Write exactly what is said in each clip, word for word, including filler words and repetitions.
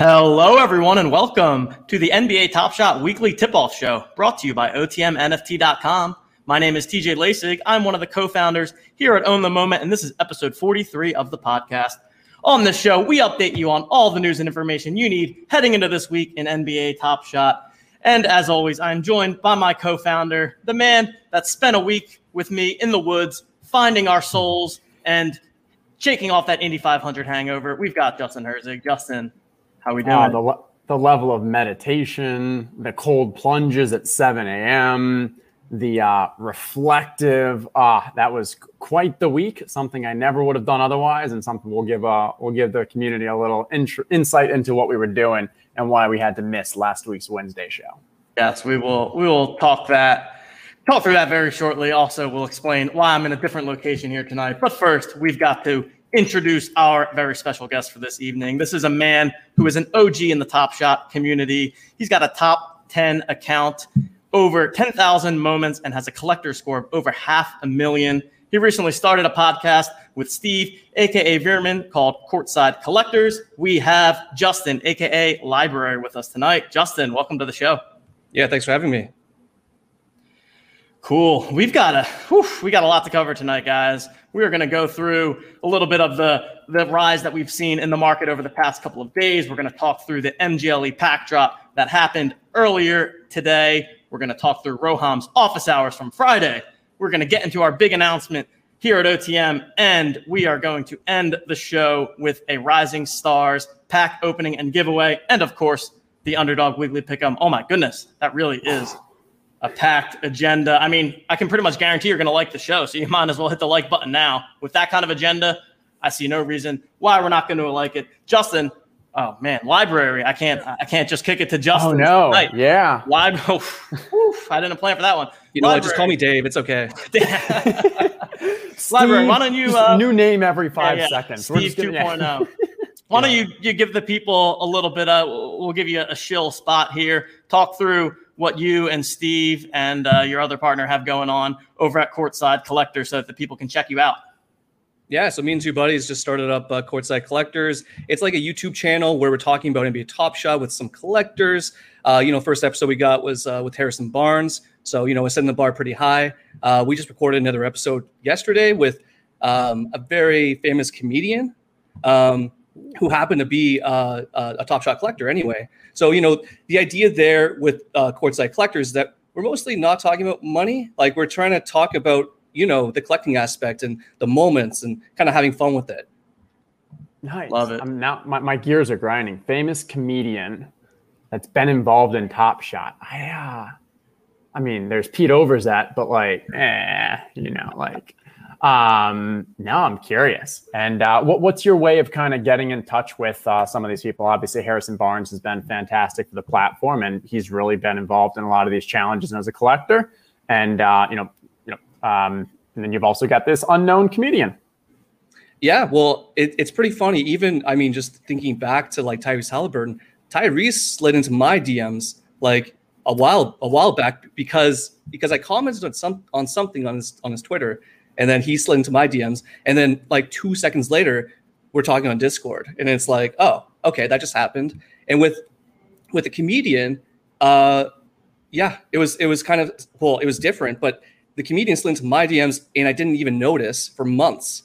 Hello, everyone, and welcome to the N B A Top Shot Weekly Tip-Off Show, brought to you by O T M N F T dot com. My name is T J Lasik. I'm one of the co-founders here at Own the Moment, and this is episode forty-three of the podcast. On this show, we update you on all the news and information you need heading into this week in N B A Top Shot. And as always, I'm joined by my co-founder, the man that spent a week with me in the woods, finding our souls and shaking off that Indy five hundred hangover. We've got Justin Hertzig. Justin, how we doing? Uh, the, the level of meditation, the cold plunges at seven a.m., the uh, reflective, uh, that was quite the week, something I never would have done otherwise, and something we'll give uh, we'll give the community a little int- insight into what we were doing and why we had to miss last week's Wednesday show. Yes, we will we will talk that talk through that very shortly. Also, we'll explain why I'm in a different location here tonight. But first, we've got to introduce our very special guest for this evening. This is a man who is an O G in the Top Shot community. He's got a top ten account, over ten thousand moments, and has a collector score of over half a million. He recently started a podcast with Steve, a k a. Veerman, called Courtside Collectors. We have Justin, a k a. Libruary, with us tonight. Justin, welcome to the show. Yeah, thanks for having me. Cool. We've got a whew, we got a lot to cover tonight, guys. We are going to go through a little bit of the, the rise that we've seen in the market over the past couple of days. We're going to talk through the M G L E pack drop that happened earlier today. We're going to talk through Roham's office hours from Friday. We're going to get into our big announcement here at O T M, and we are going to end the show with a Rising Stars pack opening and giveaway, and of course, the Underdog Weekly Pick'em. Oh my goodness, that really is a packed agenda. I mean, I can pretty much guarantee you're going to like the show, so you might as well hit the like button now. With that kind of agenda, I see no reason why we're not going to like it. Justin, oh man, Libruary. I can't. I can't just kick it to Justin. Oh no! Tonight. Yeah, Libruary. I didn't plan for that one. You know what? Just call me Dave. It's okay. Libruary. Why don't you uh, new name every five yeah, yeah. seconds? Steve two point oh. Why don't you you give the people a little bit of? We'll give you a shill spot here. Talk through what you and Steve and uh, your other partner have going on over at Courtside Collector so that the people can check you out. Yeah, so me and two buddies just started up uh, Courtside Collectors. It's like a YouTube channel where we're talking about N B A Top Shot with some collectors. Uh, you know, first episode we got was uh, with Harrison Barnes. So, you know, we're setting the bar pretty high. Uh, we just recorded another episode yesterday with um, a very famous comedian um, who happened to be uh, a Top Shot collector anyway. So, you know, the idea there with uh, Courtside Collectors is that we're mostly not talking about money. Like, we're trying to talk about, you know, the collecting aspect and the moments and kind of having fun with it. Nice. Love it. I'm now, my, my gears are grinding. Famous comedian that's been involved in Top Shot. I, uh, I mean, there's Pete Overzet, but like, eh, you know, like, um, now I'm curious. And uh, what, what's your way of kind of getting in touch with uh, some of these people? Obviously, Harrison Barnes has been fantastic for the platform, and he's really been involved in a lot of these challenges and as a collector. And, uh, you know, Um, and then you've also got this unknown comedian. Yeah, well, it, it's pretty funny. Even, I mean, just thinking back to like Tyrese Haliburton, Tyrese slid into my D Ms like a while a while back because because I commented on some on something on his on his Twitter, and then he slid into my D Ms, and then like two seconds later, we're talking on Discord, and it's like, oh, okay, that just happened. And with with a comedian, uh, yeah, it was it was kind of well, it was different, but the comedian slid into my D Ms and I didn't even notice for months.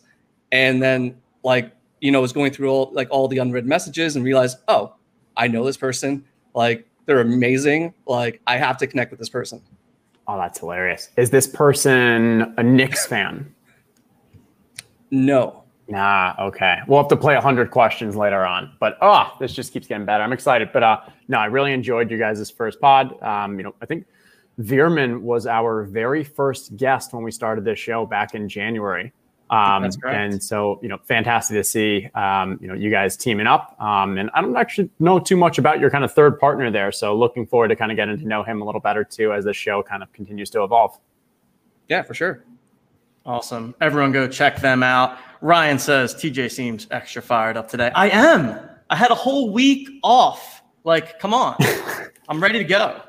And then like, you know, I was going through all like all the unread messages and realized, oh, I know this person. Like, they're amazing. Like, I have to connect with this person. Oh, that's hilarious. Is this person a Knicks fan? No. Nah. Okay. We'll have to play a hundred questions later on, but oh, this just keeps getting better. I'm excited, but uh, no, I really enjoyed you guys' first pod. Um, you know, I think Veerman was our very first guest when we started this show back in January. Um, That's correct. And so, you know, fantastic to see, um, you know, you guys teaming up. Um, and I don't actually know too much about your kind of third partner there. So looking forward to kind of getting to know him a little better too, as the show kind of continues to evolve. Yeah, for sure. Awesome. Everyone go check them out. Ryan says, T J seems extra fired up today. I am. I had a whole week off. Like, come on. I'm ready to go.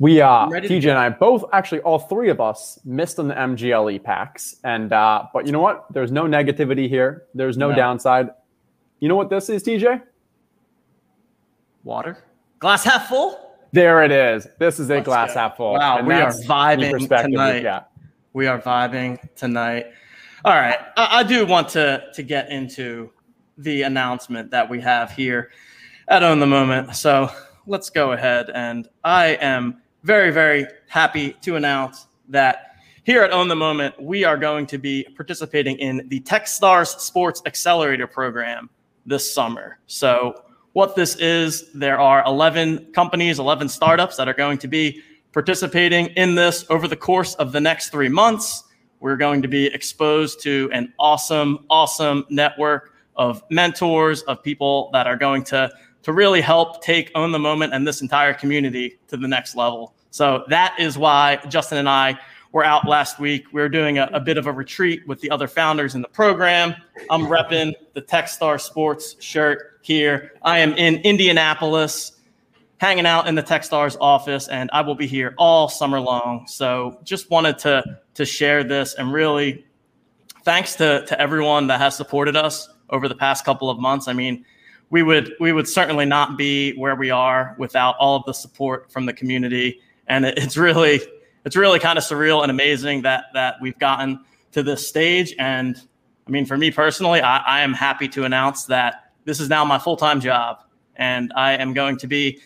We, uh, T J and I both, actually all three of us missed on the M G L E packs. And, uh, but you know what? There's no negativity here. There's no, no downside. You know what this is, T J? water. Glass half full? There it is. This is a Let's glass go. half full. Wow, and we are vibing tonight. Yeah. We are vibing tonight. All right. I, I do want to, to get into the announcement that we have here at Own the Moment. So let's go ahead. And I am very, very happy to announce that here at Own the Moment, we are going to be participating in the Techstars Sports Accelerator program this summer. So what this is, there are eleven companies, eleven startups that are going to be participating in this over the course of the next three months. We're going to be exposed to an awesome, awesome network of mentors, of people that are going to, to really help take Own the Moment and this entire community to the next level. So that is why Justin and I were out last week. We were doing a, a bit of a retreat with the other founders in the program. I'm repping the Techstar Sports shirt here. I am in Indianapolis, hanging out in the Techstars office, and I will be here all summer long. So just wanted to, to share this, and really thanks to, to everyone that has supported us over the past couple of months. I mean, we would we would certainly not be where we are without all of the support from the community. And it, it's really it's really kind of surreal and amazing that that we've gotten to this stage. And I mean, for me personally, I, I am happy to announce that this is now my full-time job, and I am going to be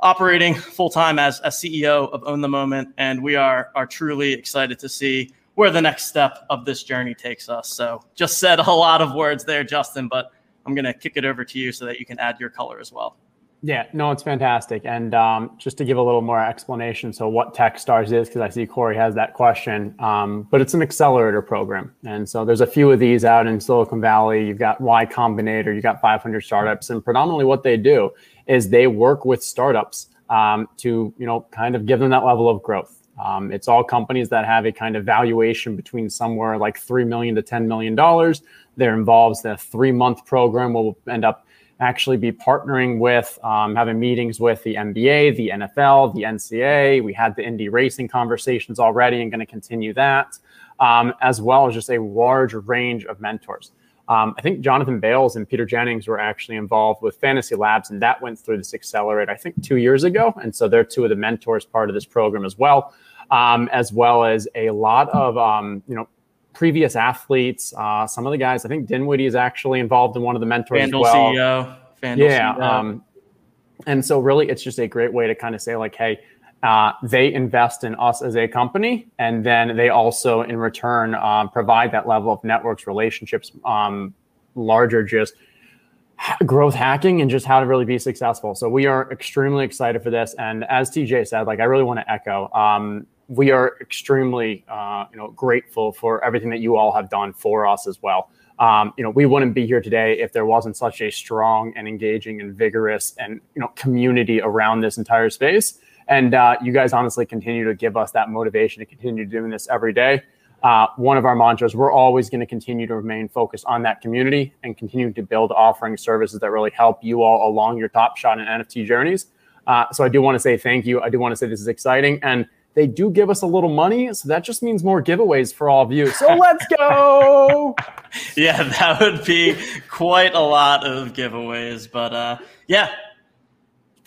operating full-time as a C E O of Own the Moment. And we are are truly excited to see where the next step of this journey takes us. So just said a lot of words there, Justin, but I'm going to kick it over to you so that you can add your color as well. Yeah, no, it's fantastic. And um, just to give a little more explanation, so what Techstars is, because I see Corey has that question, um, but it's an accelerator program. And so there's a few of these out in Silicon Valley. You've got Y Combinator, you've got five hundred startups, and predominantly what they do is they work with startups um, to, you know, kind of give them that level of growth. Um, it's all companies that have a kind of valuation between somewhere like three million dollars to ten million dollars. They're involved in a three-month program where we'll end up actually be partnering with, um, having meetings with the N B A, the N F L, the N C A A. We had the Indy racing conversations already and going to continue that, um, as well as just a large range of mentors. Um, I think Jonathan Bales and Peter Jennings were actually involved with Fantasy Labs, and that went through this accelerator, I think, two years ago. And so they're two of the mentors part of this program as well, um, as well as a lot of, um, you know, previous athletes. Uh, some of the guys, I think Dinwiddie is actually involved in one of the mentors FanDuel as well. C E O. FanDuel yeah, C E O. Yeah. Um, and so really, it's just a great way to kind of say like, hey, Uh, they invest in us as a company, and then they also, in return, um, provide that level of networks, relationships, um, larger just ha- growth hacking and just how to really be successful. So we are extremely excited for this. And as T J said, like I really want to echo, um, we are extremely uh, you know, grateful for everything that you all have done for us as well. Um, you know, we wouldn't be here today if there wasn't such a strong and engaging and vigorous and, you know, community around this entire space. And uh, you guys honestly continue to give us that motivation to continue doing this every day. Uh, one of our mantras, we're always going to continue to remain focused on that community and continue to build offering services that really help you all along your Top Shot and N F T journeys. Uh, so I do want to say thank you. I do want to say this is exciting. And they do give us a little money, so that just means more giveaways for all of you. So let's go. Yeah, that would be quite a lot of giveaways. But uh, yeah.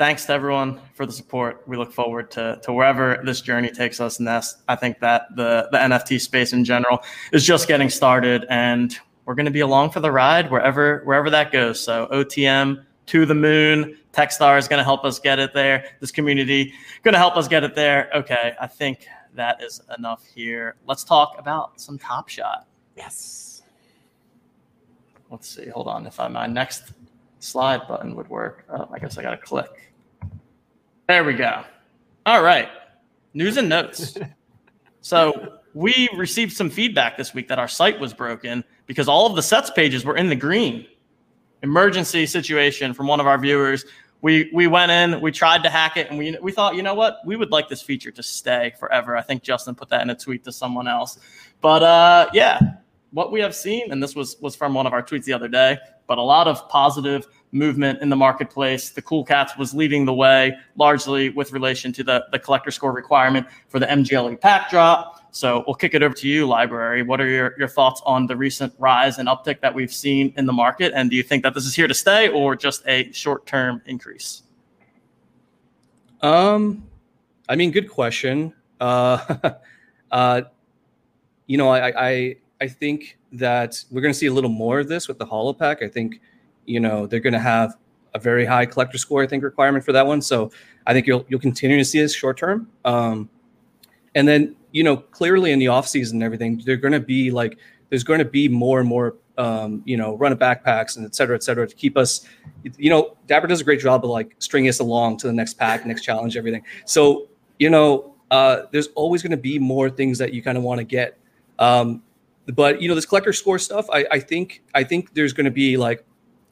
Thanks to everyone for the support. We look forward to, to wherever this journey takes us. And that's, I think that the, the N F T space in general is just getting started, and we're going to be along for the ride wherever wherever that goes. So O T M to the moon. Techstar is going to help us get it there. This community going to help us get it there. Okay, I think that is enough here. Let's talk about some Top Shot. Yes. Let's see. Hold on. If I my next slide button would work. Oh, I guess I got to click. There we go. All right. News and notes. So we received some feedback this week that our site was broken because all of the sets pages were in the green. Emergency situation from one of our viewers. We we went in, we tried to hack it, and we we thought, you know what? We would like this feature to stay forever. I think Justin put that in a tweet to someone else. But uh, yeah, what we have seen, and this was, was from one of our tweets the other day, but a lot of positive movement in the marketplace. The Cool Cats was leading the way largely with relation to the, the collector score requirement for the M G L E pack drop. So we'll kick it over to you, Library. What are your, your thoughts on the recent rise and uptick that we've seen in the market? And do you think that this is here to stay or just a short-term increase? Um, I mean, good question. Uh, uh, you know, I, I, I think that we're going to see a little more of this with the Hollow Pack. I think, you know, they're going to have a very high collector score, I think, requirement for that one. So I think you'll you'll continue to see this short term. Um, and then, you know, clearly in the offseason and everything, they're going to be like, there's going to be more and more, um, you know, run of backpacks and et cetera, et cetera, to keep us, you know, Dapper does a great job of like stringing us along to the next pack, next challenge, everything. So, you know, uh, there's always going to be more things that you kind of want to get. Um, but, you know, this collector score stuff, I, I think, I think there's going to be like,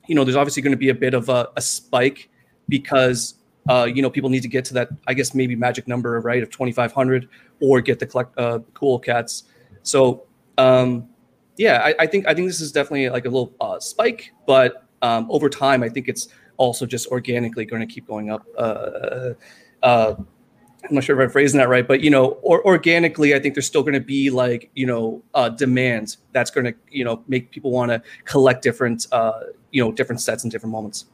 you know, there's obviously going to be a bit of a, a spike because, uh, you know, people need to get to that, I guess, maybe magic number, right, of twenty-five hundred or get the collect, uh, Cool Cats. So, um, yeah, I, I think I think this is definitely like a little uh, spike, but um, over time, I think it's also just organically going to keep going up. Uh, uh, I'm not sure if I'm phrasing that right, but, you know, or, organically, I think there's still going to be like, you know, uh, demand that's going to, you know, make people want to collect different, uh, you know, different sets and different moments.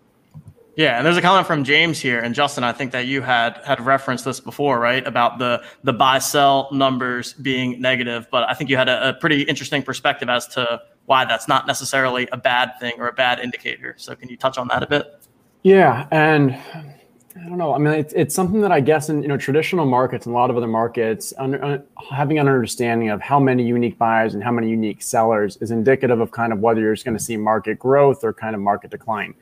Yeah, and there's a comment from James here, and Justin, I think that you had had referenced this before, right, about the the buy-sell numbers being negative, but I think you had a, a pretty interesting perspective as to why that's not necessarily a bad thing or a bad indicator. So can you touch on that a bit? Yeah, and I don't know. I mean, it's, it's something that I guess in you know traditional markets and a lot of other markets, under, uh, having an understanding of how many unique buyers and how many unique sellers is indicative of kind of whether you're just going to see market growth or kind of market decline.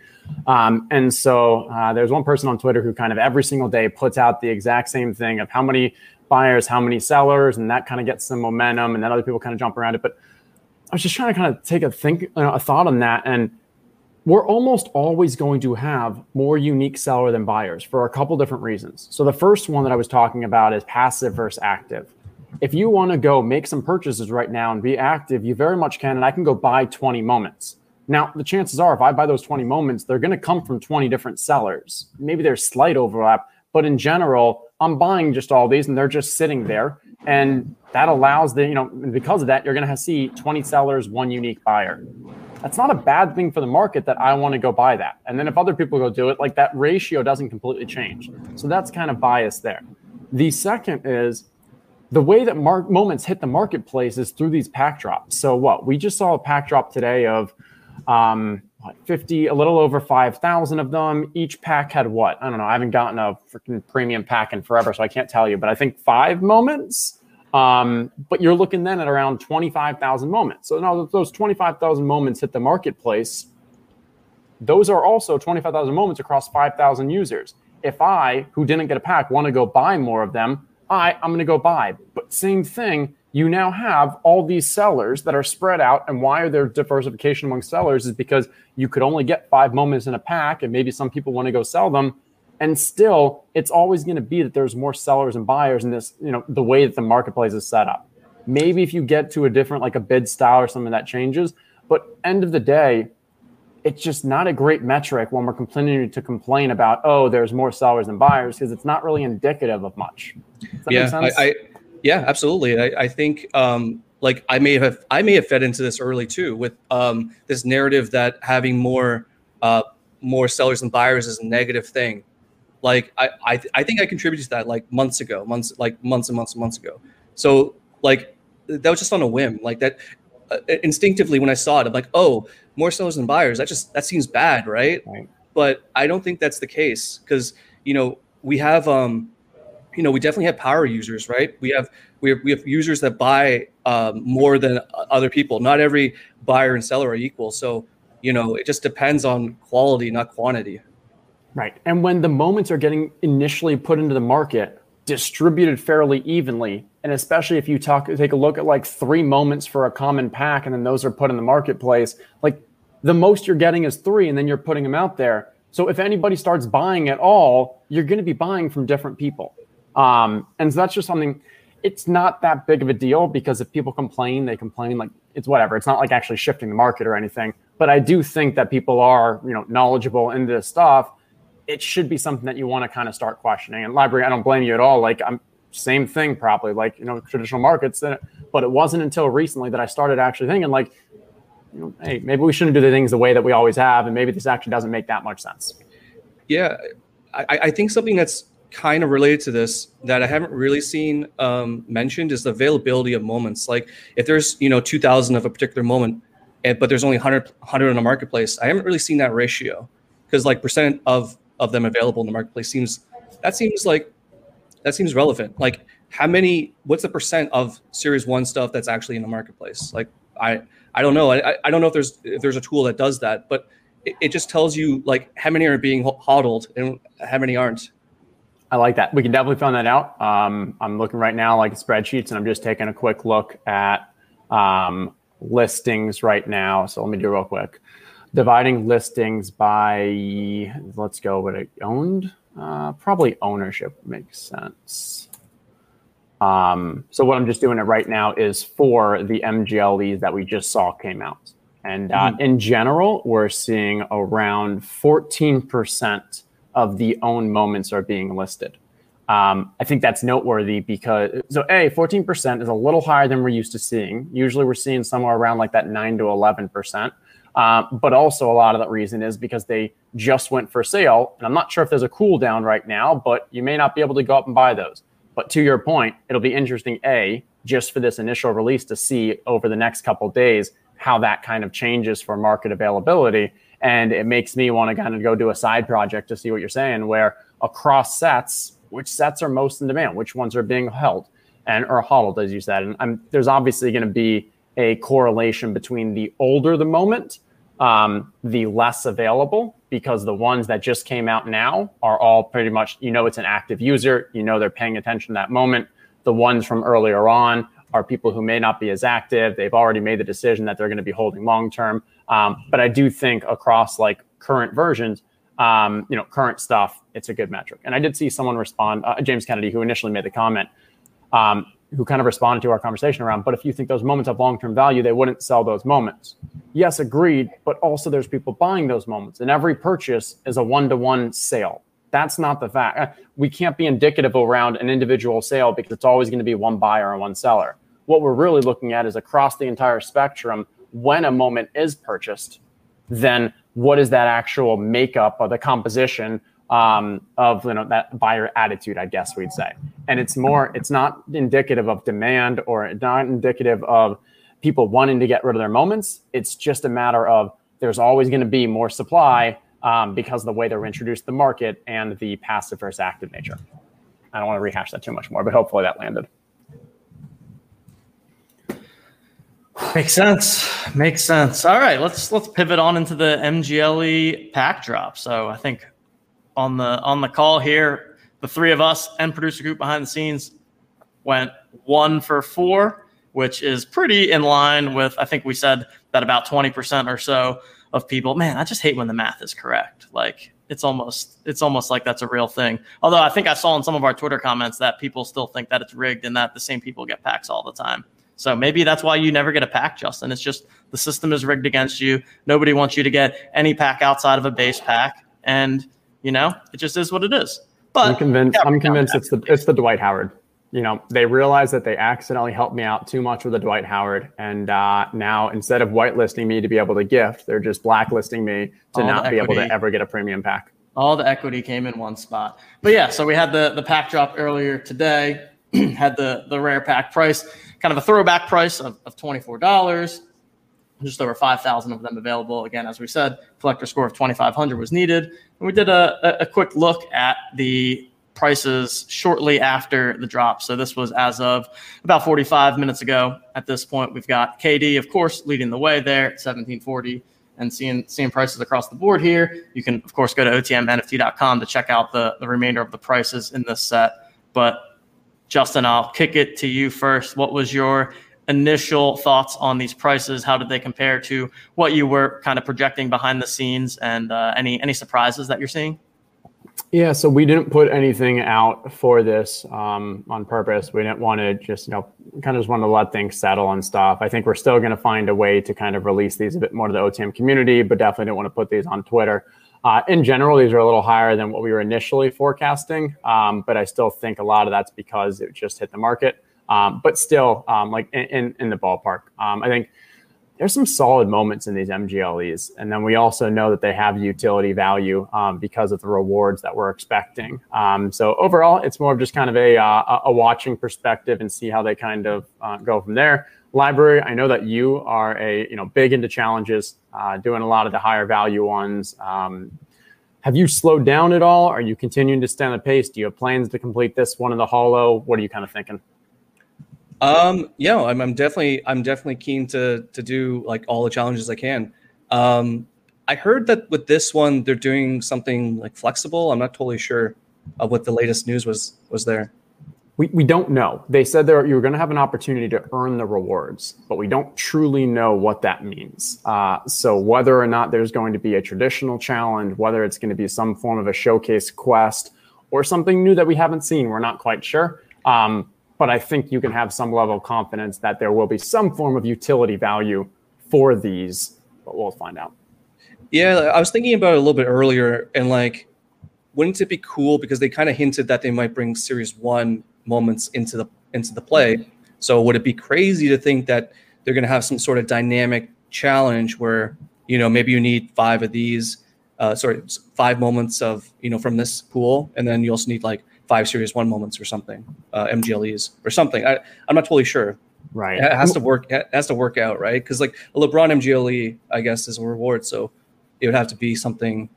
Um, and so uh, there's one person on Twitter who kind of every single day puts out the exact same thing of how many buyers, how many sellers, and that kind of gets some momentum, and then other people kind of jump around it. But I was just trying to kind of take a think, you know, a thought on that, and we're almost always going to have more unique seller than buyers for a couple different reasons. So the first one that I was talking about is passive versus active. If you want to go make some purchases right now and be active, you very much can, and I can go buy twenty moments. Now, the chances are if I buy those twenty moments, they're going to come from twenty different sellers. Maybe there's slight overlap, but in general, I'm buying just all these and they're just sitting there. And that allows the, you know, because of that, you're going to see twenty sellers, one unique buyer. That's not a bad thing for the market that I want to go buy that. And then if other people go do it, like that ratio doesn't completely change. So that's kind of bias there. The second is the way that mar- moments hit the marketplace is through these pack drops. So what? We just saw a pack drop today of um, fifty, a little over five thousand of them. Each pack had what? I don't know. I haven't gotten a freaking premium pack in forever, so I can't tell you. But I think five moments. Um, but you're looking then at around twenty-five thousand moments. So now those twenty-five thousand moments hit the marketplace. Those are also twenty-five thousand moments across five thousand users. If I, who didn't get a pack, want to go buy more of them, I, I'm going to go buy. But same thing, you now have all these sellers that are spread out. And why are there diversification among sellers is because you could only get five moments in a pack, and maybe some people want to go sell them. And still, it's always going to be that there's more sellers and buyers in this, you know, the way that the marketplace is set up. Maybe if you get to a different, like a bid style or something that changes, but end of the day, it's just not a great metric when we're continuing to complain about, oh, there's more sellers than buyers, because it's not really indicative of much. Does that yeah, make sense? I, I, yeah, absolutely. I, I think um, like I may have I may have fed into this early too with um, this narrative that having more uh, more sellers than buyers is a negative thing. Like I, I, th- I think I contributed to that like months ago, months like months and months and months ago. So like that was just on a whim, like that uh, instinctively when I saw it, I'm like, oh, more sellers than buyers. That just that seems bad, right? right. But I don't think that's the case because you know we have um, you know we definitely have power users, right? We have we have, we have users that buy um, more than other people. Not every buyer and seller are equal, so you know it just depends on quality, not quantity. Right. And when the moments are getting initially put into the market, distributed fairly evenly, and especially if you talk, take a look at like three moments for a common pack, and then those are put in the marketplace, like the most you're getting is three, and then you're putting them out there. So if anybody starts buying at all, you're going to be buying from different people. Um, and so that's just something, it's not that big of a deal because if people complain, they complain like it's whatever. It's not like actually shifting the market or anything. But I do think that people are, you know, knowledgeable in this stuff. It should be something that you want to kind of start questioning. And Library, I don't blame you at all. Like I'm same thing probably like, you know, traditional markets. But it wasn't until recently that I started actually thinking like, you know, hey, maybe we shouldn't do the things the way that we always have. And maybe this actually doesn't make that much sense. Yeah. I, I think something that's kind of related to this that I haven't really seen um, mentioned is the availability of moments. Like if there's, you know, two thousand of a particular moment, and, but there's only one hundred, one hundred in the marketplace, I haven't really seen that ratio, because like percent of, of them available in the marketplace seems, that seems like, that seems relevant. Like how many, what's the percent of series one stuff that's actually in the marketplace? Like, I, I don't know. I, I don't know if there's, if there's a tool that does that, but it, it just tells you like how many are being hodled and how many aren't. I like that. We can definitely find that out. Um, I'm looking right now, like spreadsheets, and I'm just taking a quick look at um, listings right now. So let me do it real quick. Dividing listings by, let's go with it owned. Uh, probably ownership makes sense. Um, so what I'm just doing it right now is for the M G L Es that we just saw came out. And uh, mm-hmm. in general, we're seeing around fourteen percent of the own moments are being listed. Um, I think that's noteworthy because, so A, fourteen percent is a little higher than we're used to seeing. Usually we're seeing somewhere around like that nine to eleven percent. Um, but also a lot of that reason is because they just went for sale. And I'm not sure if there's a cool down right now, but you may not be able to go up and buy those. But to your point, it'll be interesting, A, just for this initial release to see over the next couple of days how that kind of changes for market availability. And it makes me want to kind of go do a side project to see what you're saying, where across sets, which sets are most in demand, which ones are being held and or hodled, as you said. And I'm, there's obviously going to be a correlation between the older the moment, um, the less available, because the ones that just came out now are all pretty much, you know, it's an active user, you know, they're paying attention to that moment. The ones from earlier on are people who may not be as active. They've already made the decision that they're going to be holding long-term. Um, but I do think across like current versions, um, you know, current stuff, it's a good metric. And I did see someone respond, uh, James Kennedy, who initially made the comment, um, who kind of responded to our conversation around, but if you think those moments have long-term value, they wouldn't sell those moments. Yes, agreed, but also there's people buying those moments, and every purchase is a one-to-one sale. That's not the fact. We can't be indicative around an individual sale because it's always going to be one buyer and one seller. What we're really looking at is across the entire spectrum, when a moment is purchased, then what is that actual makeup or the composition Um, of, you know, that buyer attitude, I guess we'd say. And it's more, it's not indicative of demand or not indicative of people wanting to get rid of their moments. It's just a matter of there's always going to be more supply um, because of the way they're introduced to the market and the passive versus active nature. I don't want to rehash that too much more, but hopefully that landed. Makes sense. Makes sense. All right, let's let's pivot on into the M G L E pack drop. So I think on the on the call here, the three of us and producer group behind the scenes went one for four, which is pretty in line with, I think we said that about twenty percent or so of people. Man, I just hate when the math is correct. Like it's almost it's almost like that's a real thing. Although I think I saw in some of our Twitter comments that people still think that it's rigged and that the same people get packs all the time. So maybe that's why you never get a pack, Justin. It's just the system is rigged against you. Nobody wants you to get any pack outside of a base pack. And you know, it just is what it is. But I'm convinced, yeah, I'm convinced it's the it's the Dwight Howard. You know, they realized that they accidentally helped me out too much with the Dwight Howard. And uh, now instead of whitelisting me to be able to gift, they're just blacklisting me to not be able to ever get a premium pack. All the equity came in one spot. But yeah, so we had the, the pack drop earlier today, had the, the rare pack price, kind of a throwback price of, of twenty-four dollars. Just over five thousand of them available. Again, as we said, collector score of twenty-five hundred was needed. And we did a, a quick look at the prices shortly after the drop. So this was as of about forty-five minutes ago. At this point, we've got K D, of course, leading the way there at seventeen forty and seeing seeing prices across the board here. You can, of course, go to O T M N F T dot com to check out the, the remainder of the prices in this set. But Justin, I'll kick it to you first. What was your initial thoughts on these prices? How did they compare to what you were kind of projecting behind the scenes, and uh, any any surprises that you're seeing? Yeah, so we didn't put anything out for this um, on purpose. We didn't want to just, you know, kind of just wanted to let things settle and stuff. I think we're still going to find a way to kind of release these a bit more to the O T M community, but definitely didn't want to put these on Twitter. Uh, in general, these are a little higher than what we were initially forecasting, um, but I still think a lot of that's because it just hit the market. Um, but still, um, like in, in, in the ballpark, um, I think there's some solid moments in these M G L Es. And then we also know that they have utility value um, because of the rewards that we're expecting. Um, so overall, it's more of just kind of a, uh, a watching perspective and see how they kind of uh, go from there. Library, I know that you are a you know big into challenges, uh, doing a lot of the higher value ones. Um, have you slowed down at all? Are you continuing to stand the pace? Do you have plans to complete this one in the hollow? What are you kind of thinking? Um, yeah, I'm, I'm definitely I'm definitely keen to to do like all the challenges I can. Um, I heard that with this one they're doing something like flexible. I'm not totally sure of what the latest news was was there. We we don't know. They said there you were going to have an opportunity to earn the rewards, but we don't truly know what that means. Uh, so whether or not there's going to be a traditional challenge, whether it's going to be some form of a showcase quest or something new that we haven't seen, we're not quite sure. Um, but I think you can have some level of confidence that there will be some form of utility value for these, but we'll find out. Yeah, I was thinking about it a little bit earlier, and like, wouldn't it be cool, because they kind of hinted that they might bring Series One moments into the into the play. So would it be crazy to think that they're going to have some sort of dynamic challenge where, you know, maybe you need five of these, uh, sorry, five moments of, you know, from this pool, and then you also need like five Series One moments or something, uh, M G L Es or something. I, I'm not totally sure. Right, it has to work. It has to work out, right? Because like a LeBron M G L E, I guess, is a reward, so it would have to be something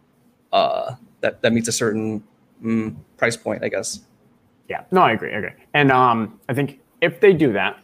uh, that that meets a certain mm, price point, I guess. Yeah, no, I agree. I agree. And um, I think if they do that,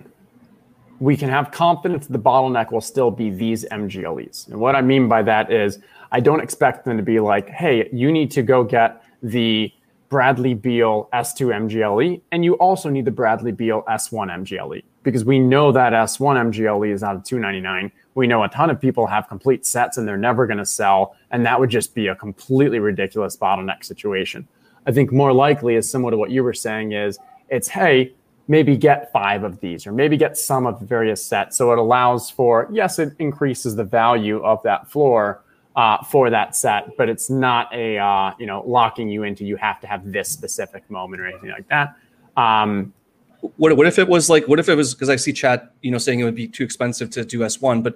we can have confidence the bottleneck will still be these M G L Es. And what I mean by that is I don't expect them to be like, hey, you need to go get the Bradley Beal S two M G L E, and you also need the Bradley Beal S one M G L E, because we know that S one M G L E is out of two ninety-nine. We know a ton of people have complete sets and they're never going to sell, and that would just be a completely ridiculous bottleneck situation. I think more likely is similar to what you were saying is it's, hey, maybe get five of these or maybe get some of the various sets. So it allows for, yes, it increases the value of that floor uh, for that set, but it's not a, uh, you know, locking you into you have to have this specific moment or anything like that. Um, what, what if it was like, what if it was, because I see chat, you know, saying it would be too expensive to do S one, but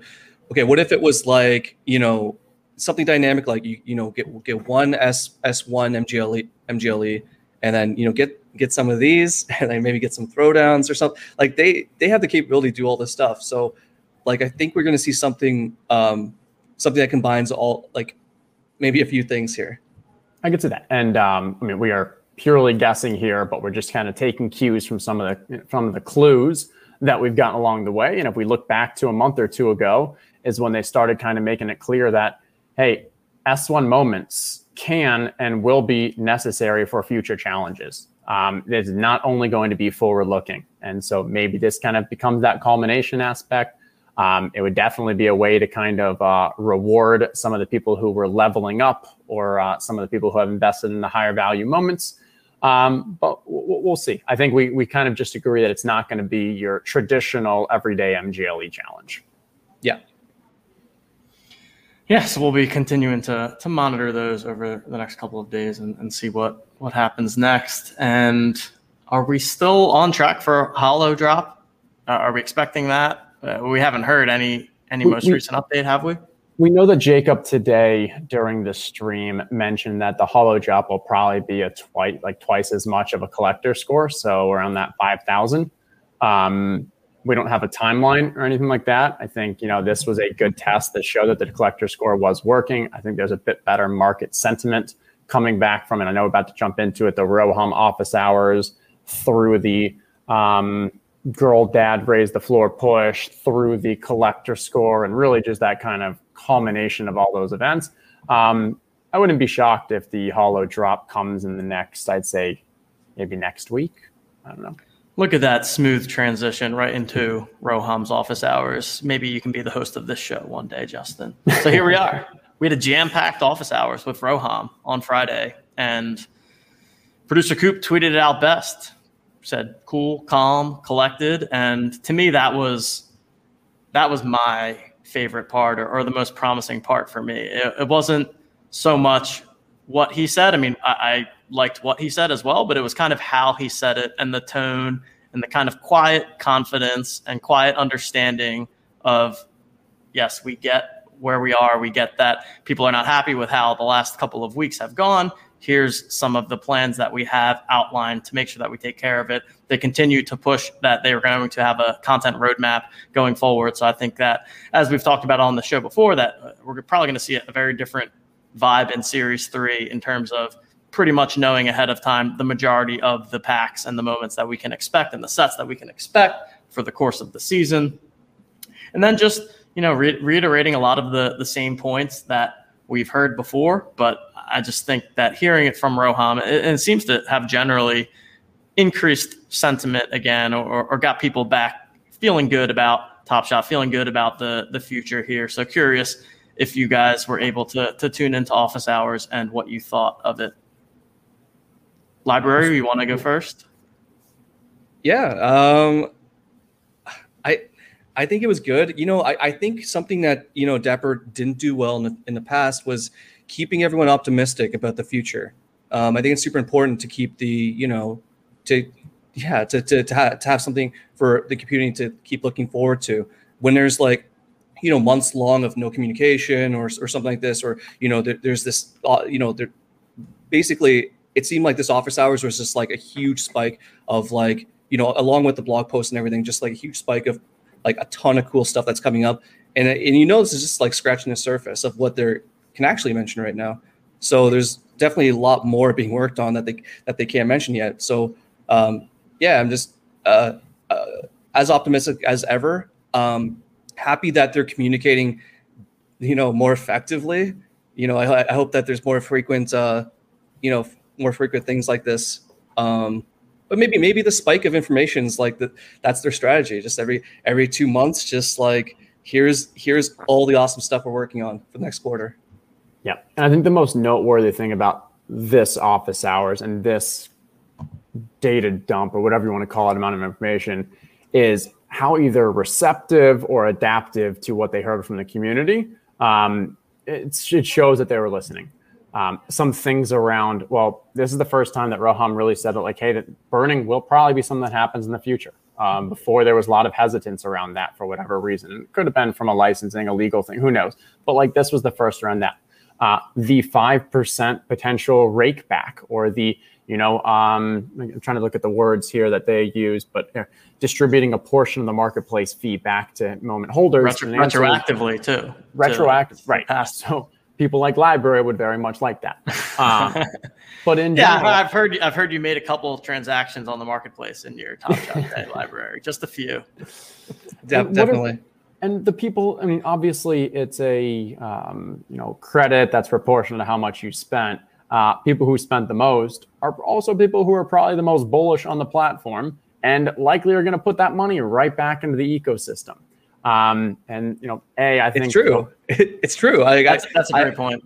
okay, what if it was like, you know, something dynamic like you you know get get one S S1 MGLE MGLE and then you know get get some of these and then maybe get some throwdowns or something. Like they they have the capability to do all this stuff. So like I think we're going to see something um something that combines all, like maybe a few things here. I get to that. And um I mean we are purely guessing here, but we're just kind of taking cues from some of the from the clues that we've gotten along the way. And if we look back to a month or two ago is when they started kind of making it clear that hey, S one moments can and will be necessary for future challenges. Um, it's not only going to be forward-looking. And so maybe this kind of becomes that culmination aspect. Um, it would definitely be a way to kind of uh, reward some of the people who were leveling up or uh, some of the people who have invested in the higher value moments. Um, but w- we'll see. I think we we kind of just agree that it's not going to be your traditional everyday M G L E challenge. Yeah. Yeah, so we'll be continuing to to monitor those over the next couple of days and, and see what, what happens next. And are we still on track for Hollow drop? Uh, are we expecting that? Uh, we haven't heard any any most we, recent update, have we? We know that Jacob today during the stream mentioned that the Hollow drop will probably be a twice like twice as much of a collector score, so around that five thousand. Um, We don't have a timeline or anything like that. I think, you know, this was a good test that showed that the collector score was working. I think there's a bit better market sentiment coming back from it. I know we're about to jump into it, the Roham office hours through the um, girl dad raised the floor push through the collector score and really just that kind of culmination of all those events. Um, I wouldn't be shocked if the hollow drop comes in the next, I'd say maybe next week. I don't know. Look at that smooth transition right into Roham's office hours. Maybe you can be the host of this show one day, Justin. So here we are. We had a jam-packed office hours with Roham on Friday, and producer Coop tweeted it out best. Said cool, calm, collected, and to me that was that was my favorite part, or, or the most promising part for me. It, it wasn't so much what he said. I mean, I, I liked what he said as well, but it was kind of how he said it and the tone and the kind of quiet confidence and quiet understanding of yes, we get where we are. We get that people are not happy with how the last couple of weeks have gone. Here's some of the plans that we have outlined to make sure that we take care of it. They continue to push that they are going to have a content roadmap going forward. So I think that, as we've talked about on the show before, that we're probably going to see a very different vibe in Series three in terms of pretty much knowing ahead of time the majority of the packs and the moments that we can expect and the sets that we can expect for the course of the season. And then just, you know, re- reiterating a lot of the, the same points that we've heard before, but I just think that hearing it from Roham, it, it seems to have generally increased sentiment again, or, or got people back feeling good about Top Shot, feeling good about the, the future here. So curious if you guys were able to, to tune into office hours and what you thought of it. Library, you want to go first? Yeah. Um, I, I think it was good. You know, I, I think something that, you know, Dapper didn't do well in the, in the past was keeping everyone optimistic about the future. Um, I think it's super important to keep the, you know, to, yeah, to, to, to, ha- to have something for the community to keep looking forward to when there's like, you know, months long of no communication or or something like this, or, you know, there, there's this, uh, you know, there basically it seemed like this office hours was just like a huge spike of like, you know, along with the blog posts and everything, just like a huge spike of like a ton of cool stuff that's coming up. And, and you know, this is just like scratching the surface of what they can actually mention right now. So there's definitely a lot more being worked on that they, that they can't mention yet. So um, yeah, I'm just uh, uh, as optimistic as ever. Um, happy that they're communicating, you know, more effectively. You know, I, I hope that there's more frequent, uh, you know, more frequent things like this. Um, But maybe maybe the spike of information is like the, that's their strategy. Just every every two months, just like here's here's all the awesome stuff we're working on for the next quarter. Yeah, and I think the most noteworthy thing about this office hours and this data dump or whatever you want to call it, amount of information, is how either receptive or adaptive to what they heard from the community. Um, it, it shows that they were listening. Um, some things around, well, this is the first time that Roham really said it, like, hey, that burning will probably be something that happens in the future. Um, before there was a lot of hesitance around that for whatever reason. It could have been from a licensing, a legal thing, who knows? But like this was the first around that. Uh, the five percent potential rake back or the, you know, um, I'm trying to look at the words here that they use, but uh, distributing a portion of the marketplace fee back to moment holders. Retro- retroactively too. Retroactive, right. So. People like Library would very much like that. Um, but in yeah, general, I've heard I've heard you made a couple of transactions on the marketplace in your Top Shot Library, just a few. De- definitely. Are, and the people, I mean, obviously it's a um, you know credit that's proportional to how much you spent. Uh, people who spent the most are also people who are probably the most bullish on the platform and likely are going to put that money right back into the ecosystem. Um, and you know, A, I think it's true. You know, it, it's true. I, that's, I, that's a great I, point.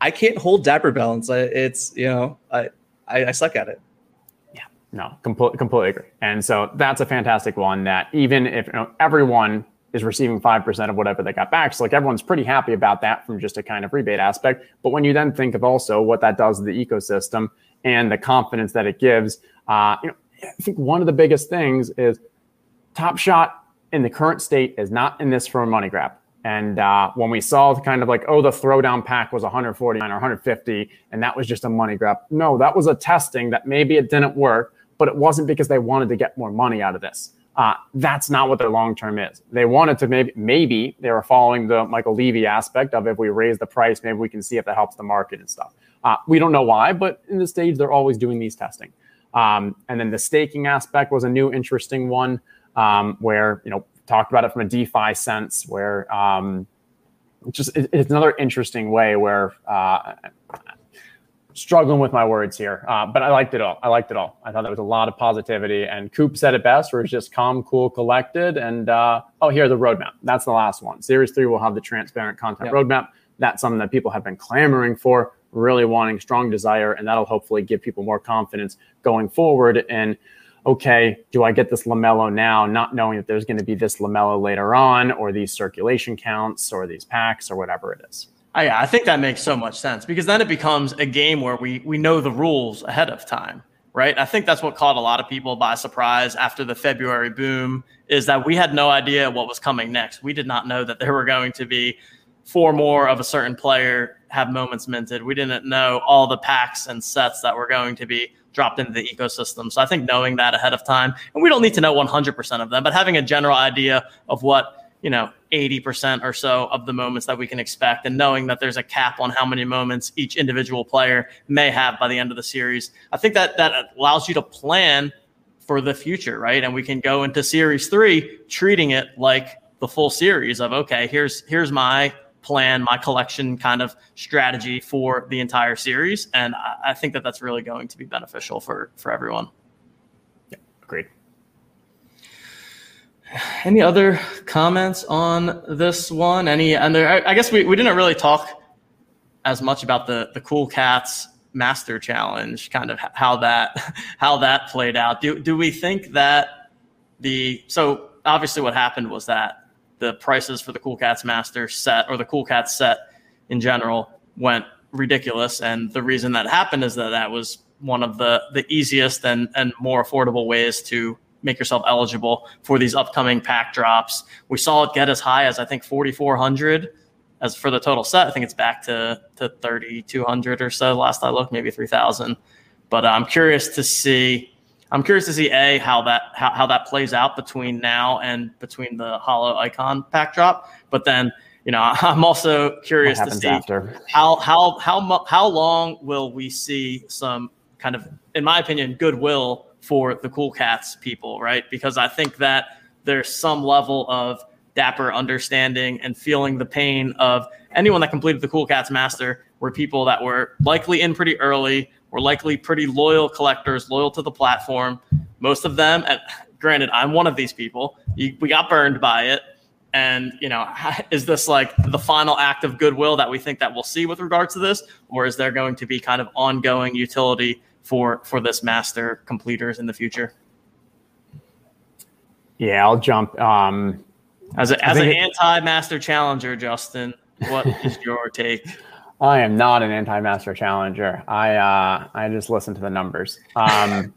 I can't hold Dapper balance. I, it's, you know, I, I, I suck at it. Yeah, no, compl- completely agree. And so that's a fantastic one that even if you know, everyone is receiving five percent of whatever they got back, so like everyone's pretty happy about that from just a kind of rebate aspect. But when you then think of also what that does to the ecosystem and the confidence that it gives, uh, you know, I think one of the biggest things is Top Shot in the current state is not in this for a money grab. And uh, when we saw the kind of like, oh, the throwdown pack was one forty-nine or one fifty, and that was just a money grab. No, that was a testing that maybe it didn't work, but it wasn't because they wanted to get more money out of this. Uh, that's not what their long-term is. They wanted to maybe, maybe they were following the Michael Levy aspect of if we raise the price, maybe we can see if that helps the market and stuff. Uh, we don't know why, but in this stage, they're always doing these testing. Um, and then the staking aspect was a new interesting one. Um, where, you know, talked about it from a DeFi sense, where um, just it, it's another interesting way where uh, struggling with my words here, uh, but I liked it all. I liked it all. I thought there was a lot of positivity, and Coop said it best, where it's just calm, cool, collected, and uh, oh, here the roadmap. That's the last one. Series three will have the transparent content yep. roadmap. That's something that people have been clamoring for, really wanting, strong desire, and that'll hopefully give people more confidence going forward. And okay, do I get this LaMelo now, not knowing that there's going to be this LaMelo later on or these circulation counts or these packs or whatever it is? I, I think that makes so much sense because then it becomes a game where we we know the rules ahead of time, right? I think that's what caught a lot of people by surprise after the February boom, is that we had no idea what was coming next. We did not know that there were going to be four more of a certain player have moments minted. We didn't know all the packs and sets that were going to be dropped into the ecosystem. So I think knowing that ahead of time, and we don't need to know one hundred percent of them, but having a general idea of what, you know, eighty percent or so of the moments that we can expect, and knowing that there's a cap on how many moments each individual player may have by the end of the series, I think that that allows you to plan for the future, right? And we can go into series three treating it like the full series of, okay, here's here's my plan, my collection kind of strategy for the entire series. And I, I think that that's really going to be beneficial for, for everyone. Yeah, agreed. Any other comments on this one? Any, and there, I, I guess we, we didn't really talk as much about the, the Cool Cats Master Challenge, kind of how that, how that played out. Do, do we think that the, so obviously what happened was that the prices for the Cool Cats Master set, or the Cool Cats set in general, went ridiculous. And the reason that happened is that that was one of the, the easiest and, and more affordable ways to make yourself eligible for these upcoming pack drops. We saw it get as high as, I think, forty-four hundred as for the total set. I think it's back to, to thirty-two hundred or so last I looked, maybe three thousand. But I'm curious to see... I'm curious to see a how that how, how that plays out between now and between the Hollow Icon pack drop. But then, you know, I'm also curious to see after. how how how how long will we see some kind of, in my opinion, goodwill for the Cool Cats people, right? Because I think that there's some level of Dapper understanding and feeling the pain of anyone that completed the Cool Cats Master were people that were likely in pretty early. We're likely pretty loyal collectors, loyal to the platform. Most of them, and granted, I'm one of these people, you, we got burned by it. And, you know, is this like the final act of goodwill that we think that we'll see with regards to this? Or is there going to be kind of ongoing utility for, for this master completers in the future? Yeah, I'll jump. Um, as a, as an it- anti-master challenger, Justin, what is your take? I am not an anti-master challenger. I uh, I just listen to the numbers. Um,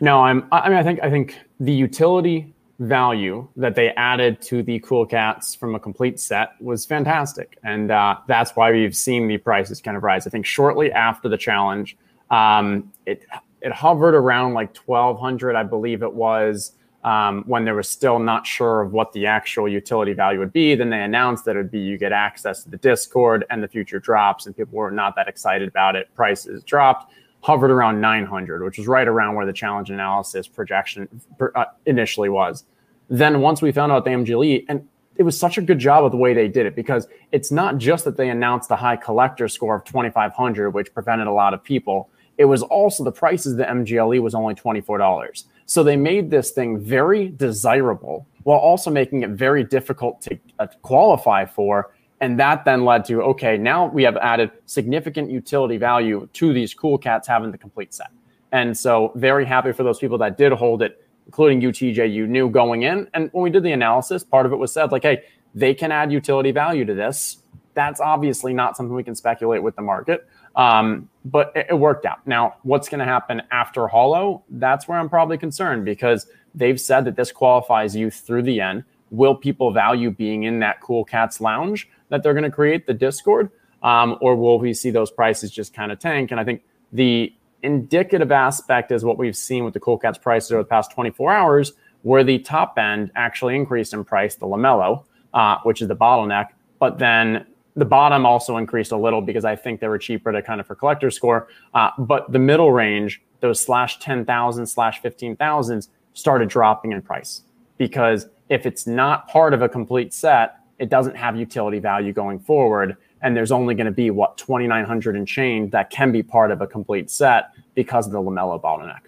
no, I'm. I mean, I think I think the utility value that they added to the Cool Cats from a complete set was fantastic, and uh, that's why we've seen the prices kind of rise. I think shortly after the challenge, um, it it hovered around like twelve hundred, I believe it was, um, when they were still not sure of what the actual utility value would be. Then they announced that it would be, you get access to the Discord and the future drops, and people were not that excited about it. Prices dropped, hovered around nine hundred, which was right around where the challenge analysis projection uh, initially was. Then once we found out the M G L E, and it was such a good job of the way they did it, because it's not just that they announced the high collector score of twenty-five hundred, which prevented a lot of people. It was also the prices of the M G L E was only twenty-four dollars. So they made this thing very desirable while also making it very difficult to uh, qualify for. And that then led to, okay, now we have added significant utility value to these Cool Cats having the complete set. And so very happy for those people that did hold it, including you, T J, you knew going in. And when we did the analysis, part of it was said like, hey, they can add utility value to this. That's obviously not something we can speculate with the market. Um, but it, it worked out. Now, what's going to happen after Hollow? That's where I'm probably concerned, because they've said that this qualifies you through the end. Will people value being in that Cool Cats lounge that they're going to create, the Discord? Um, or will we see those prices just kind of tank? And I think the indicative aspect is what we've seen with the Cool Cats prices over the past twenty-four hours, where the top end actually increased in price, the LaMelo, uh, which is the bottleneck, but then the bottom also increased a little because I think they were cheaper to kind of for collector score. Uh, but the middle range, those slash ten thousand, slash fifteen thousands, started dropping in price, because if it's not part of a complete set, it doesn't have utility value going forward. And there's only going to be, what, twenty-nine hundred and change that can be part of a complete set because of the LaMelo bottleneck.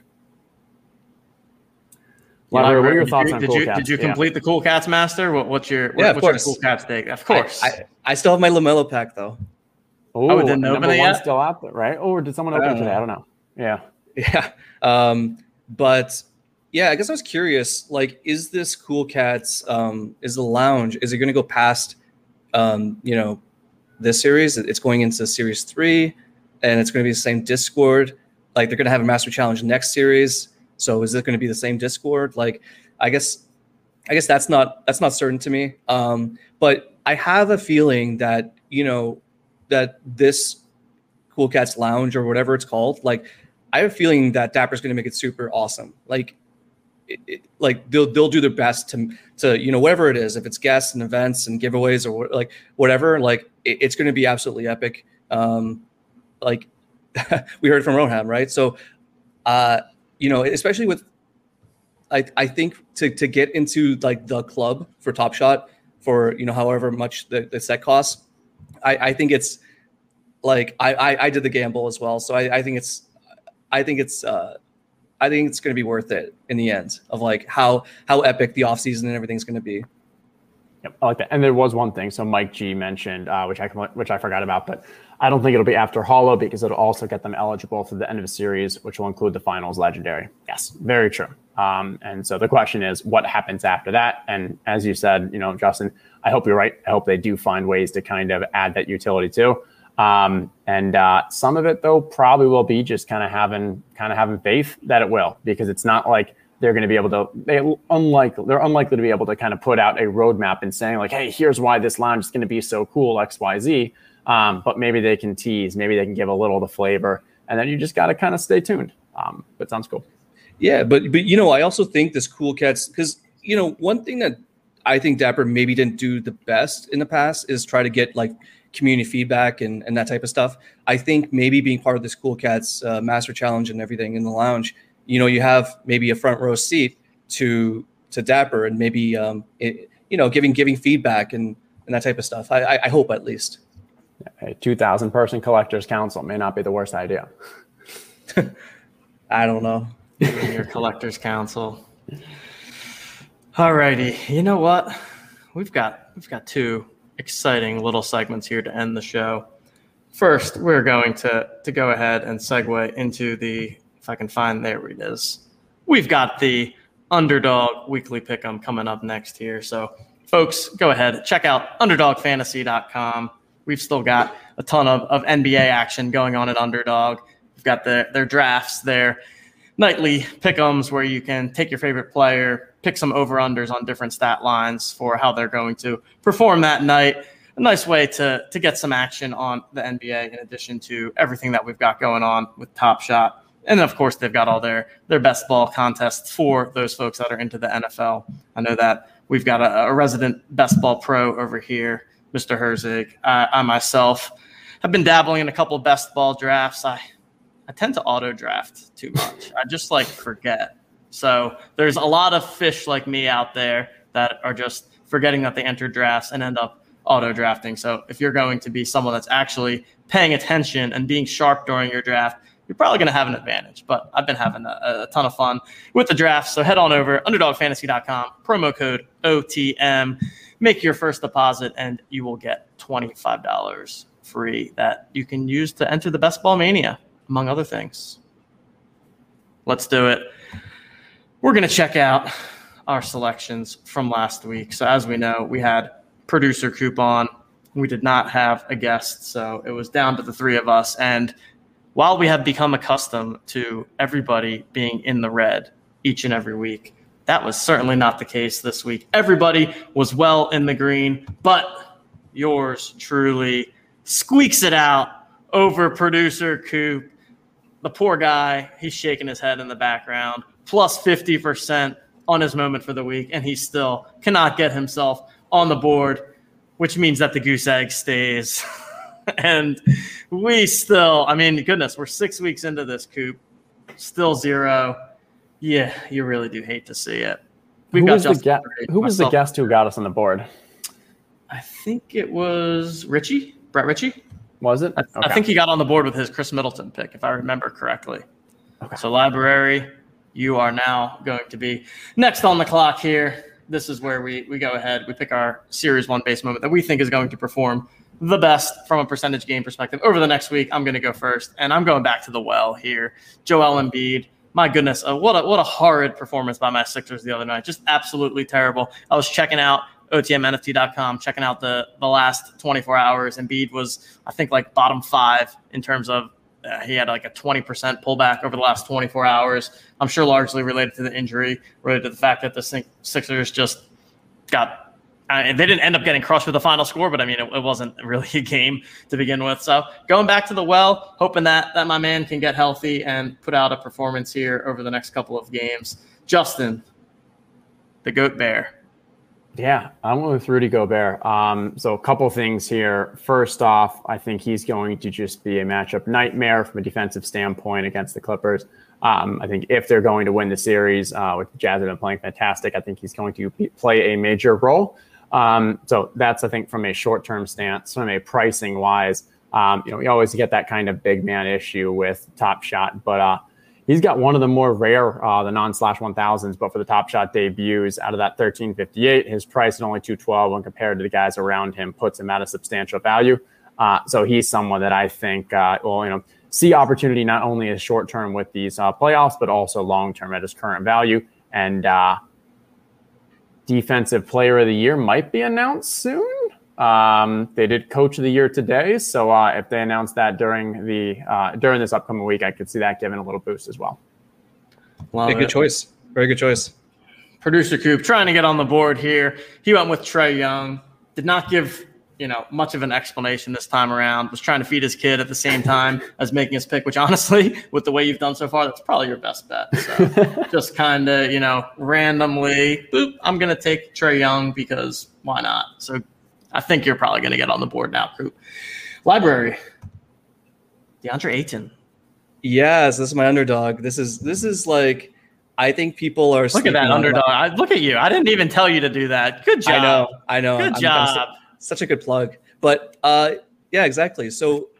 Well, what are your did thoughts you, on Cool you, Cats? Did you complete yeah. the Cool Cats Master? What, what's your, what, yeah, what's your Cool Cats take? Of course. I, I, I still have my LaMelo pack, though. Ooh, oh, I didn't open it yet? Still out there, right? Or did someone open it today? I don't know. Yeah. Yeah. Um, but, yeah, I guess I was curious. Like, is this Cool Cats, um, is the lounge, is it going to go past, um, you know, this series? It's going into Series three, and it's going to be the same Discord. Like, they're going to have a master challenge next series. So is it going to be the same Discord? Like, I guess, I guess that's not, that's not certain to me. Um, but I have a feeling that, you know, that this Cool Cats Lounge or whatever it's called, like, I have a feeling that Dapper's going to make it super awesome. Like, it, it, like they'll they'll do their best to to you know, whatever it is, if it's guests and events and giveaways or wh like whatever, like it, it's going to be absolutely epic. Um, like we heard from Roham, right? So, uh, you know, especially with, I I think to to get into like the club for Top Shot for, you know, however much the, the set costs, I I think it's like I, I I did the gamble as well, so I I think it's I think it's. Uh, I think it's going to be worth it in the end of like how how epic the offseason and everything's going to be. Yep, I like that. And there was one thing. So Mike G mentioned, uh, which I which I forgot about, but I don't think it'll be after Hollow because it'll also get them eligible for the end of the series, which will include the finals legendary. Yes, very true. Um, and so the question is, what happens after that? And as you said, you know, Justin, I hope you're right. I hope they do find ways to kind of add that utility too. Um, and, uh, some of it though, probably will be just kind of having, kind of having faith that it will, because it's not like they're going to be able to, they unlikely, they're unlikely to be able to kind of put out a roadmap and saying like, hey, here's why this lounge is going to be so cool, X, Y, Z. Um, but maybe they can tease, maybe they can give a little of the flavor, and then you just got to kind of stay tuned. Um, but sounds cool. Yeah. But, but, you know, I also think this Cool Cats, cause you know, one thing that I think Dapper maybe didn't do the best in the past is try to get like community feedback and, and that type of stuff. I think maybe being part of this Cool Cats uh, Master Challenge and everything in the lounge, you know, you have maybe a front row seat to to Dapper and maybe, um, it, you know, giving giving feedback and, and that type of stuff. I, I hope at least. A two thousand person collectors council may not be the worst idea. I don't know. Your collectors council. All righty. You know what? We've got we've got two exciting little segments here to end the show. First, we're going to to go ahead and segue into the, if I can find, there it is. We've got the Underdog Weekly Pick'em coming up next here. So folks, go ahead, check out underdog fantasy dot com. We've still got a ton of, of N B A action going on at Underdog. We've got the, their drafts, their nightly pick'ems where you can take your favorite player, pick some over-unders on different stat lines for how they're going to perform that night. A nice way to, to get some action on the N B A in addition to everything that we've got going on with Top Shot. And, then, of course, they've got all their, their best ball contests for those folks that are into the N F L. I know that we've got a, a resident best ball pro over here, Mister Hertzig. I, I myself have been dabbling in a couple of best ball drafts. I, I tend to auto-draft too much. I just, like, forget. So there's a lot of fish like me out there that are just forgetting that they enter drafts and end up auto drafting. So if you're going to be someone that's actually paying attention and being sharp during your draft, you're probably going to have an advantage. But I've been having a, a ton of fun with the drafts. So head on over underdog fantasy dot com, promo code O T M, make your first deposit, and you will get twenty-five dollars free that you can use to enter the Best Ball Mania, among other things. Let's do it. We're going to check out our selections from last week. So as we know, we had producer coupon. We did not have a guest, so it was down to the three of us. And while we have become accustomed to everybody being in the red each and every week, that was certainly not the case this week. Everybody was well in the green, but yours truly squeaks it out over producer Coop. The poor guy, he's shaking his head in the background. Plus fifty percent on his moment for the week, and he still cannot get himself on the board, which means that the goose egg stays. And we still, I mean, goodness, we're six weeks into this, Coop. Still zero. Yeah, you really do hate to see it. We've who got was Justin the Hertzig, who was the guest who got us on the board? I think it was Richie, Brett Richie. Was it? I, okay. I think he got on the board with his Chris Middleton pick, if I remember correctly. Okay. So Libruary, you are now going to be next on the clock here. This is where we, we go ahead. We pick our Series one base moment that we think is going to perform the best from a percentage game perspective over the next week. I'm going to go first, and I'm going back to the well here. Joel Embiid, my goodness, uh, what, a, what a horrid performance by my Sixers the other night. Just absolutely terrible. I was checking out O T M N F T dot com, checking out the, the last twenty-four hours. Embiid was, I think, like bottom five in terms of uh, he had like a twenty percent pullback over the last twenty-four hours. I'm sure largely related to the injury, related to the fact that the Sixers just got I mean, they didn't end up getting crushed with the final score, but I mean, it, it wasn't really a game to begin with. So going back to the well, hoping that that my man can get healthy and put out a performance here over the next couple of games. Justin, the Goat Bear. Yeah, I'm with Rudy Gobert. Um, so a couple things here. First off, I think he's going to just be a matchup nightmare from a defensive standpoint against the Clippers. Um, I think if they're going to win the series, uh, with the Jazz have been playing fantastic, I think he's going to play a major role. Um, so that's, I think, from a short-term stance, from a pricing wise, um, you know, we always get that kind of big man issue with Top Shot, but, uh, he's got one of the more rare, uh, the non slash one thousands, but for the Top Shot debuts out of that thirteen fifty-eight, his price at only two twelve when compared to the guys around him puts him at a substantial value. Uh, so he's someone that I think, uh, well, you know, see opportunity, not only as short-term with these, uh, playoffs, but also long-term at his current value. And, uh, Defensive Player of the Year might be announced soon. Um, they did Coach of the Year today, so uh, if they announce that during the uh, during this upcoming week, I could see that giving a little boost as well. Love hey, good it. choice. Very good choice. Producer Coop trying to get on the board here. He went with Trae Young. Did not give you know much of an explanation this time around. Was trying to feed his kid at the same time as making his pick, which honestly, with the way you've done so far, that's probably your best bet. So just kind of, you know, randomly, boop, I'm going to take Trae Young because why not? So I think you're probably going to get on the board now, Coop. Library, DeAndre Ayton. Yes, this is my underdog. This is this is like, I think people are. Look at that underdog. I, look at you. I didn't even tell you to do that. Good job. I know. I know. Good I'm, job. I'm so, Such a good plug. But uh, yeah, exactly. So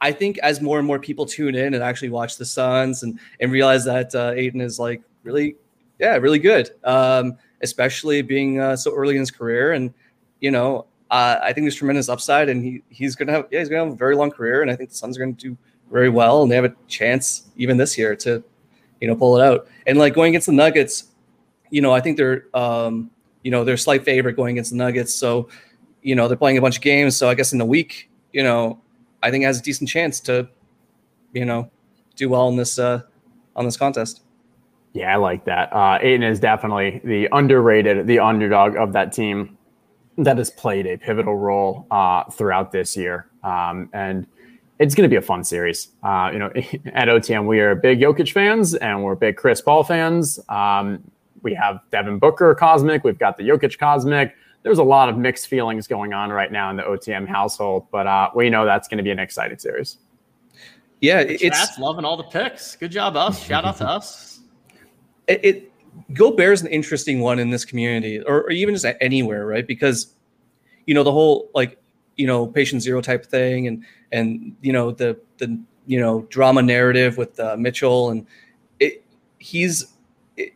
I think as more and more people tune in and actually watch the Suns and, and realize that uh, Ayton is like really, yeah, really good, um, especially being uh, so early in his career. And, you know, uh, I think there's tremendous upside and he he's going to have, yeah, he's going to have a very long career. And I think the Suns are going to do very well and they have a chance even this year to, you know, pull it out. And like going against the Nuggets, you know, I think they're, um, you know, they're a slight favorite going against the Nuggets. So, you know, they're playing a bunch of games. So I guess in the week, you know, I think it has a decent chance to, you know, do well in this, uh, on this contest. Yeah, I like that. Uh, Ayton is definitely the underrated, the underdog of that team that has played a pivotal role, uh, throughout this year. Um, and it's going to be a fun series. Uh, you know, at O T M, we are big Jokic fans and we're big Chris Paul fans. Um, we have Devin Booker Cosmic. We've got the Jokic Cosmic. There's a lot of mixed feelings going on right now in the O T M household, but uh, we know that's going to be an exciting series. Yeah, it's, it's loving all the picks. Good job, us. Shout out to us. It, it Gobert's an interesting one in this community, or, or even just anywhere, right? Because you know the whole like you know patient zero type thing, and and you know the the you know drama narrative with uh, Mitchell, and it he's.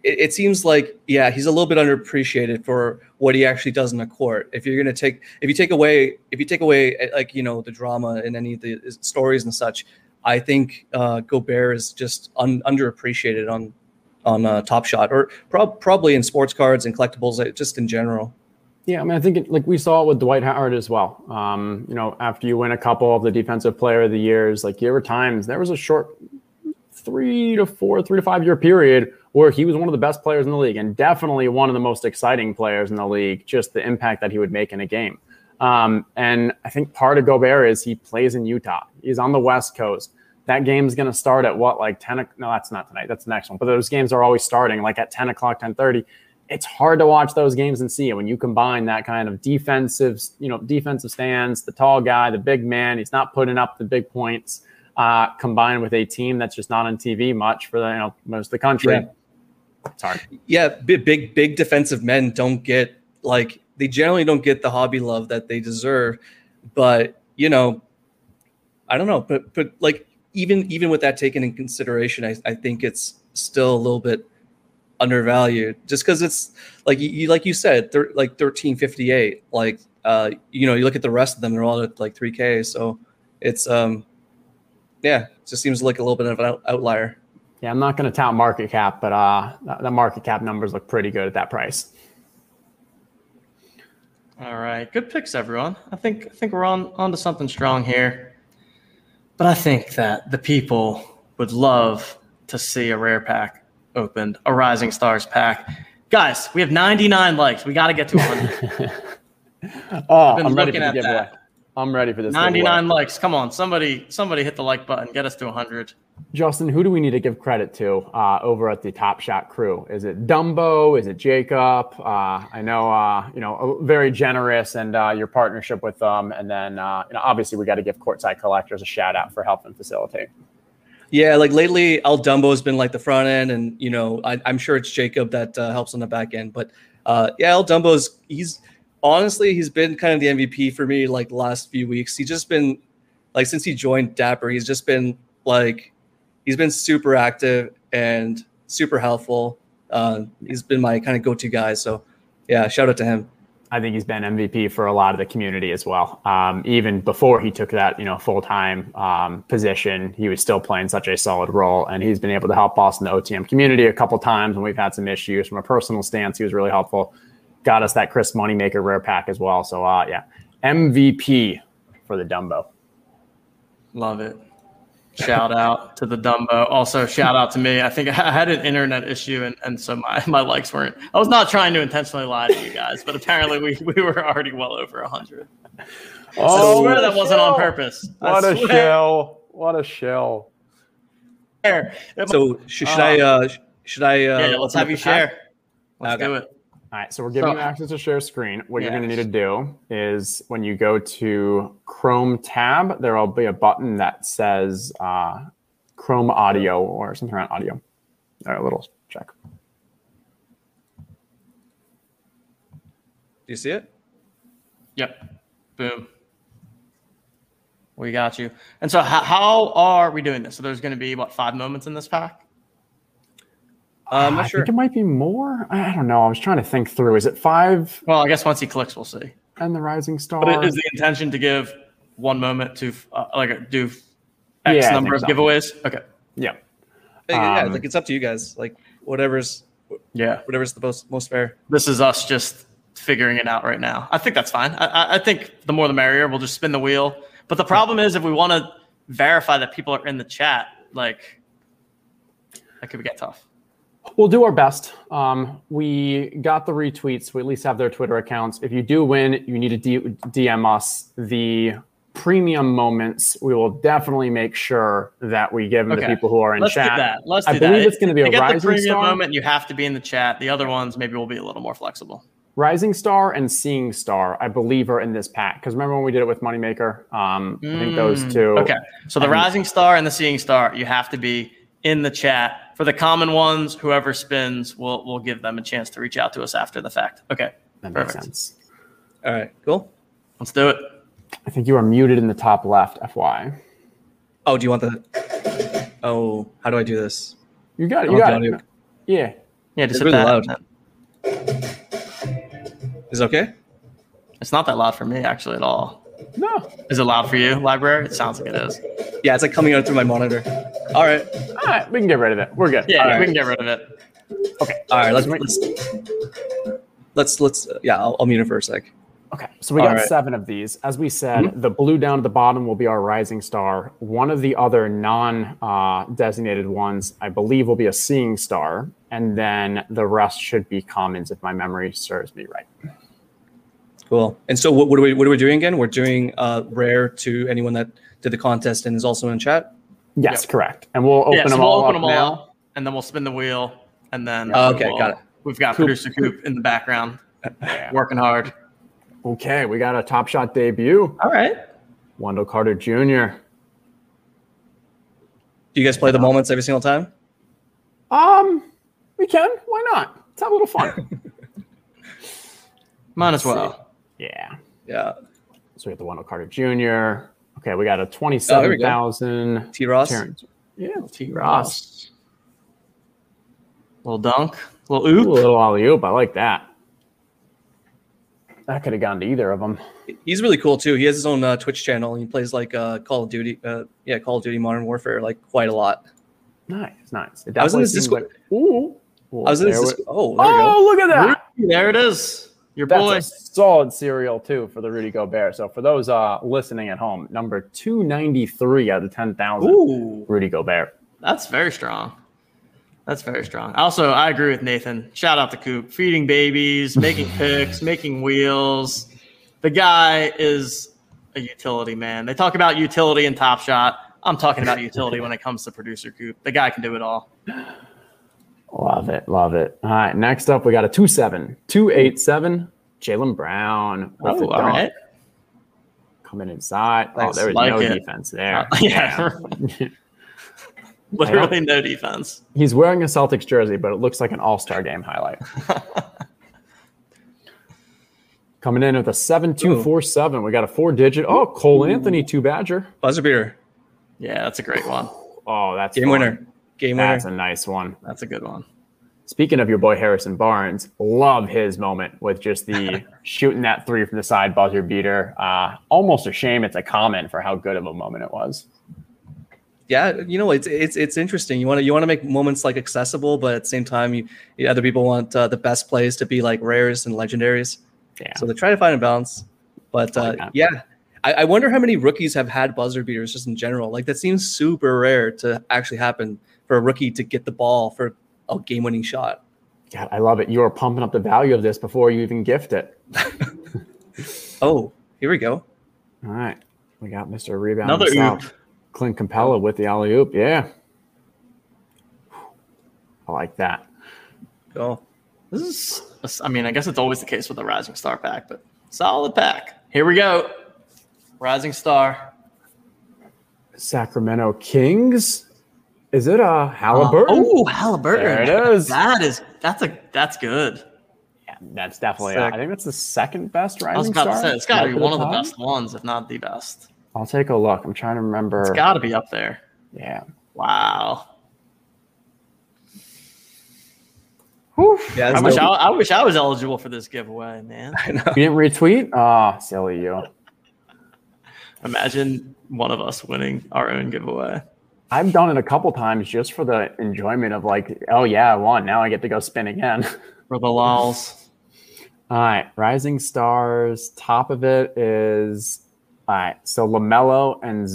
It seems like, yeah, he's a little bit underappreciated for what he actually does in the court. If you're going to take, if you take away, if you take away, like, you know, the drama and any of the stories and such, I think uh, Gobert is just un- underappreciated on, on uh, Top Shot or pro- probably in sports cards and collectibles, just in general. Yeah, I mean, I think it, like we saw it with Dwight Howard as well. Um, you know, after you win a couple of the defensive player of the years, like there were times there was a short three to four, three to five year period where he was one of the best players in the league and definitely one of the most exciting players in the league, just the impact that he would make in a game. Um, and I think part of Gobert is he plays in Utah. He's on the West Coast. That game's going to start at what, like ten? No, that's not tonight. That's the next one. But those games are always starting like at ten o'clock, ten thirty. It's hard to watch those games and see it when you combine that kind of defensive, you know, defensive stance, the tall guy, the big man. He's not putting up the big points uh, combined with a team that's just not on T V much for the, you know, most of the country. Yeah. It's hard. Yeah, big, big, big defensive men don't get like they generally don't get the hobby love that they deserve. But you know, I don't know. But but like even even with that taken in consideration, I, I think it's still a little bit undervalued. Just because it's like you like you said, thir- like thirteen fifty-eight. Like uh, you know, you look at the rest of them; they're all at like three K. So it's um, yeah, it just seems like a little bit of an out- outlier. Yeah, I'm not going to tout market cap, but uh, the market cap numbers look pretty good at that price. All right, good picks, everyone. I think I think we're on, on to something strong here. But I think that the people would love to see a rare pack opened, a Rising Stars pack. Guys, we have ninety-nine likes. We got to get to one hundred. Oh, I'm ready for the giveaway. That. I'm ready for this. ninety-nine giveaway. Likes. Come on, somebody, somebody hit the like button. Get us to one hundred. Justin, who do we need to give credit to uh, over at the Top Shot crew? Is it Dumbo? Is it Jacob? Uh, I know, uh, you know, very generous, and uh, your partnership with them. And then, uh, you know, obviously, we got to give Courtside Collectors a shout out for helping facilitate. Yeah, like lately, El Dumbo's been like the front end, and you know, I, I'm sure it's Jacob that uh, helps on the back end. But uh, yeah, El Dumbo's he's. Honestly, he's been kind of the M V P for me like the last few weeks. He's just been like since he joined Dapper, he's just been like he's been super active and super helpful. Uh, he's been my kind of go-to guy. So, yeah, shout out to him. I think he's been M V P for a lot of the community as well. Um, even before he took that, you know, full-time um, position, he was still playing such a solid role, and he's been able to help us in the O T M community a couple times when we've had some issues. From a personal stance, he was really helpful. Got us that Chris Moneymaker rare pack as well. So, uh, yeah, M V P for the Dumbo. Love it. Shout out to the Dumbo. Also, shout out to me. I think I had an internet issue, and, and so my, my likes weren't. I was not trying to intentionally lie to you guys, but apparently we, we were already well over one hundred. Oh, I swear that wasn't on purpose. What a shell. What a shell. So, should I? Uh, should I? Uh, yeah, let's have you share. Let's do it. All right, so we're giving so, you access to share screen. What yeah. you're going to need to do is when you go to Chrome tab, there will be a button that says uh, Chrome audio or something around audio. All right, a little check. Do you see it? Yep. Boom. We got you. And so how, how are we doing this? So there's going to be, what, five moments in this pack? Uh, I'm not I sure. think it might be more. I don't know. I was trying to think through. Is it five? Well, I guess once he clicks, we'll see. And the Rising Star. But is the intention to give one moment to uh, like do X yeah, number of so. giveaways? Okay. Yeah. Um, yeah. Like it's up to you guys. Like whatever's. Yeah. Whatever's the most most fair. This is us just figuring it out right now. I think that's fine. I, I think the more the merrier. We'll just spin the wheel. But the problem is if we want to verify that people are in the chat, like that could get tough. We'll do our best. Um, we got the retweets. We at least have their Twitter accounts. If you do win, you need to D- DM us the premium moments. We will definitely make sure that we give them okay. to people who are in Let's chat. Do that. Let's I do believe that. It's going to be to a Rising Star. If you get the premium star. moment, you have to be in the chat. The other ones maybe will be a little more flexible. Rising Star and Seeing Star, I believe, are in this pack. Because remember when we did it with Moneymaker? Um, mm. I think those two. Okay. So the and, Rising Star and the Seeing Star, you have to be in the chat. For the common ones, whoever spins, we'll, we'll give them a chance to reach out to us after the fact. Okay. That perfect. Makes sense. All right. Cool. Let's do it. I think you are muted in the top left, F Y. Oh, do you want the... Oh, how do I do this? You got it. You got it. Yeah. Yeah, just it's hit really that. Loud. Is it okay? It's not that loud for me, actually, at all. No. Is it loud for you, Library? It sounds like it is. Yeah, it's like coming out through my monitor. All right. All right. We can get rid of it. We're good. Yeah, right. We can get rid of it. Okay. All right. Let's let's let's, let's uh, yeah, I'll, I'll mute it for a sec. Okay. So we All got right. seven of these. As we said, mm-hmm. the blue down at the bottom will be our Rising Star. One of the other non uh, designated ones, I believe, will be a Seeing Star. And then the rest should be commons if my memory serves me right. Cool. And so what, what are we what are we doing again? We're doing uh, rare to anyone that did the contest and is also in chat. Yes, yep. correct. And we'll open yeah, so them we'll all open up them now. All, and then we'll spin the wheel. And then yeah, okay, we'll, got it. We've got Coop. Producer Coop in the background yeah. working hard. Okay, we got a Top Shot debut. All right. Wendell Carter Junior Do you guys play the moments every single time? Um, we can. Why not? Let's have a little fun. Might as well. Yeah. Yeah. So we have the Wendell Carter Junior Okay, we got a twenty-seven thousand. Oh, T. Ross, Terrence. yeah, T. Ross. Little dunk, little oop, Ooh, little alley oop. I like that. That could have gone to either of them. He's really cool too. He has his own uh, Twitch channel. He plays like uh, Call of Duty, uh, yeah, Call of Duty Modern Warfare, like quite a lot. Nice, nice. It I was in this Discord. Like, ooh, well, I was in this. Disc- oh, there oh, we go. Look at that! There it is. Your That's boy. A solid cereal, too, for the Rudy Gobert. So for those uh, listening at home, number two ninety-three out of ten thousand, Rudy Gobert. That's very strong. That's very strong. Also, I agree with Nathan. Shout out to Coop. Feeding babies, making picks, making wheels. The guy is a utility, man. They talk about utility in Top Shot. I'm talking about utility when it comes to producer Coop. The guy can do it all. Love it. Love it. All right. Next up, we got a two seven, two eight seven, Jaylen Brown. Oh, all right. Coming inside. Oh, there was no defense there. Yeah. Literally no defense. He's wearing a Celtics jersey, but it looks like an all-star game highlight. Coming in with a seven two four seven. We got a four-digit. Oh, Cole Ooh. Anthony, two Badger. Buzzer beater. Yeah, that's a great one. Oh, that's game fun. winner. Game winner. That's a nice one. That's a good one. Speaking of your boy Harrison Barnes, love his moment with just the shooting that three from the side buzzer beater. Uh, almost a shame it's a comment for how good of a moment it was. Yeah, you know, it's it's it's interesting. You want to you want to make moments like accessible, but at the same time, you, you other people want uh, the best plays to be like rares and legendaries. Yeah. So they try to find a balance. But uh, oh, yeah. I wonder how many rookies have had buzzer beaters just in general. Like, that seems super rare to actually happen for a rookie to get the ball for a game-winning shot. God, I love it. You are pumping up the value of this before you even gift it. Oh, here we go. All right. We got Mister Rebound Another himself. Oop. Clint Capella with the alley-oop. Yeah. I like that. Cool. This is, I mean, I guess it's always the case with the Rising Star pack, but solid pack. Here we go. Rising Star. Sacramento Kings. Is it a Haliburton? Uh, oh, Haliburton. There it is. That is that's a that's good. Yeah, that's definitely a, I think that's the second best Rising Star. I was about Star. to say it's gotta be one of the best ones, if not the best. I'll take a look. I'm trying to remember. It's gotta be up there. Yeah. Wow. Whew. Yeah, I wish I, I wish I was eligible for this giveaway, man. I know. You didn't retweet? Oh, silly you. Imagine one of us winning our own giveaway. I've done it a couple times just for the enjoyment of like, oh, yeah, I won. Now I get to go spin again. For the lols. All right. Rising Stars. Top of it is, all right. So LaMelo and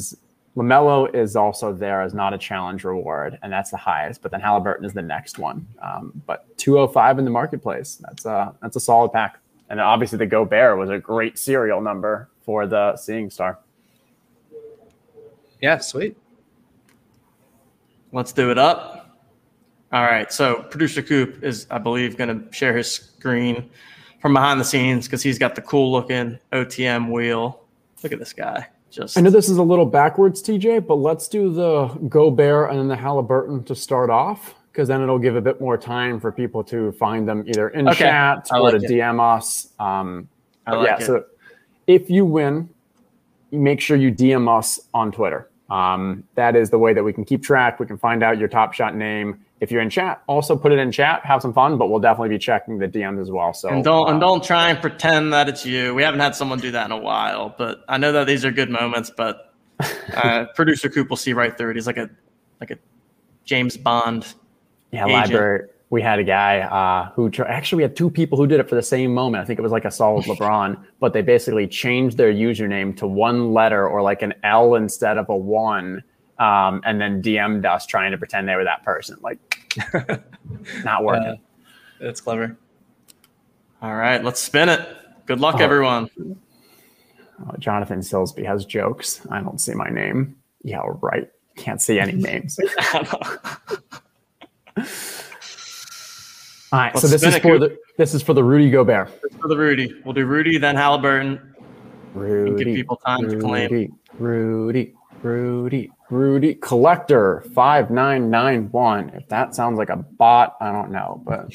LaMelo is also there as not a challenge reward. And that's the highest. But then Haliburton is the next one. Um, but two oh five in the marketplace. That's a, that's a solid pack. And obviously the Gobert was a great serial number for the Seeing Star. Yeah, sweet. Let's do it up. All right. So producer Coop is, I believe, going to share his screen from behind the scenes because he's got the cool looking O T M wheel. Look at this guy. Just I know this is a little backwards, T J, but let's do the Gobert and then the Haliburton to start off because then it'll give a bit more time for people to find them either in okay. chat I or like to it. D M us. Um, I like yeah. It. So if you win, make sure you D M us on Twitter. Um, that is the way that we can keep track. We can find out your Top Shot name. If you're in chat, also put it in chat. Have some fun, but we'll definitely be checking the D Ms as well. So and don't um, and don't try and pretend that it's you. We haven't had someone do that in a while, but I know that these are good moments. But uh, producer Coop will see right through it. He's like a like a James Bond. Yeah, agent. Library. We had a guy uh, who tra- actually we had two people who did it for the same moment. I think it was like a Saul with LeBron, but they basically changed their username to one letter or like an L instead of a one, um, and then D M'd us trying to pretend they were that person. Like, not working. Uh, that's clever. All right, let's spin it. Good luck, oh. everyone. Oh, Jonathan Silsby has jokes. I don't see my name. Yeah, right. Can't see any names. All right, Let's so this is for the this is for the Rudy Gobert. For the Rudy, we'll do Rudy, then Haliburton. Rudy, and give people time Rudy, to claim. Rudy, Rudy, Rudy, Collector five nine nine one. If that sounds like a bot, I don't know. But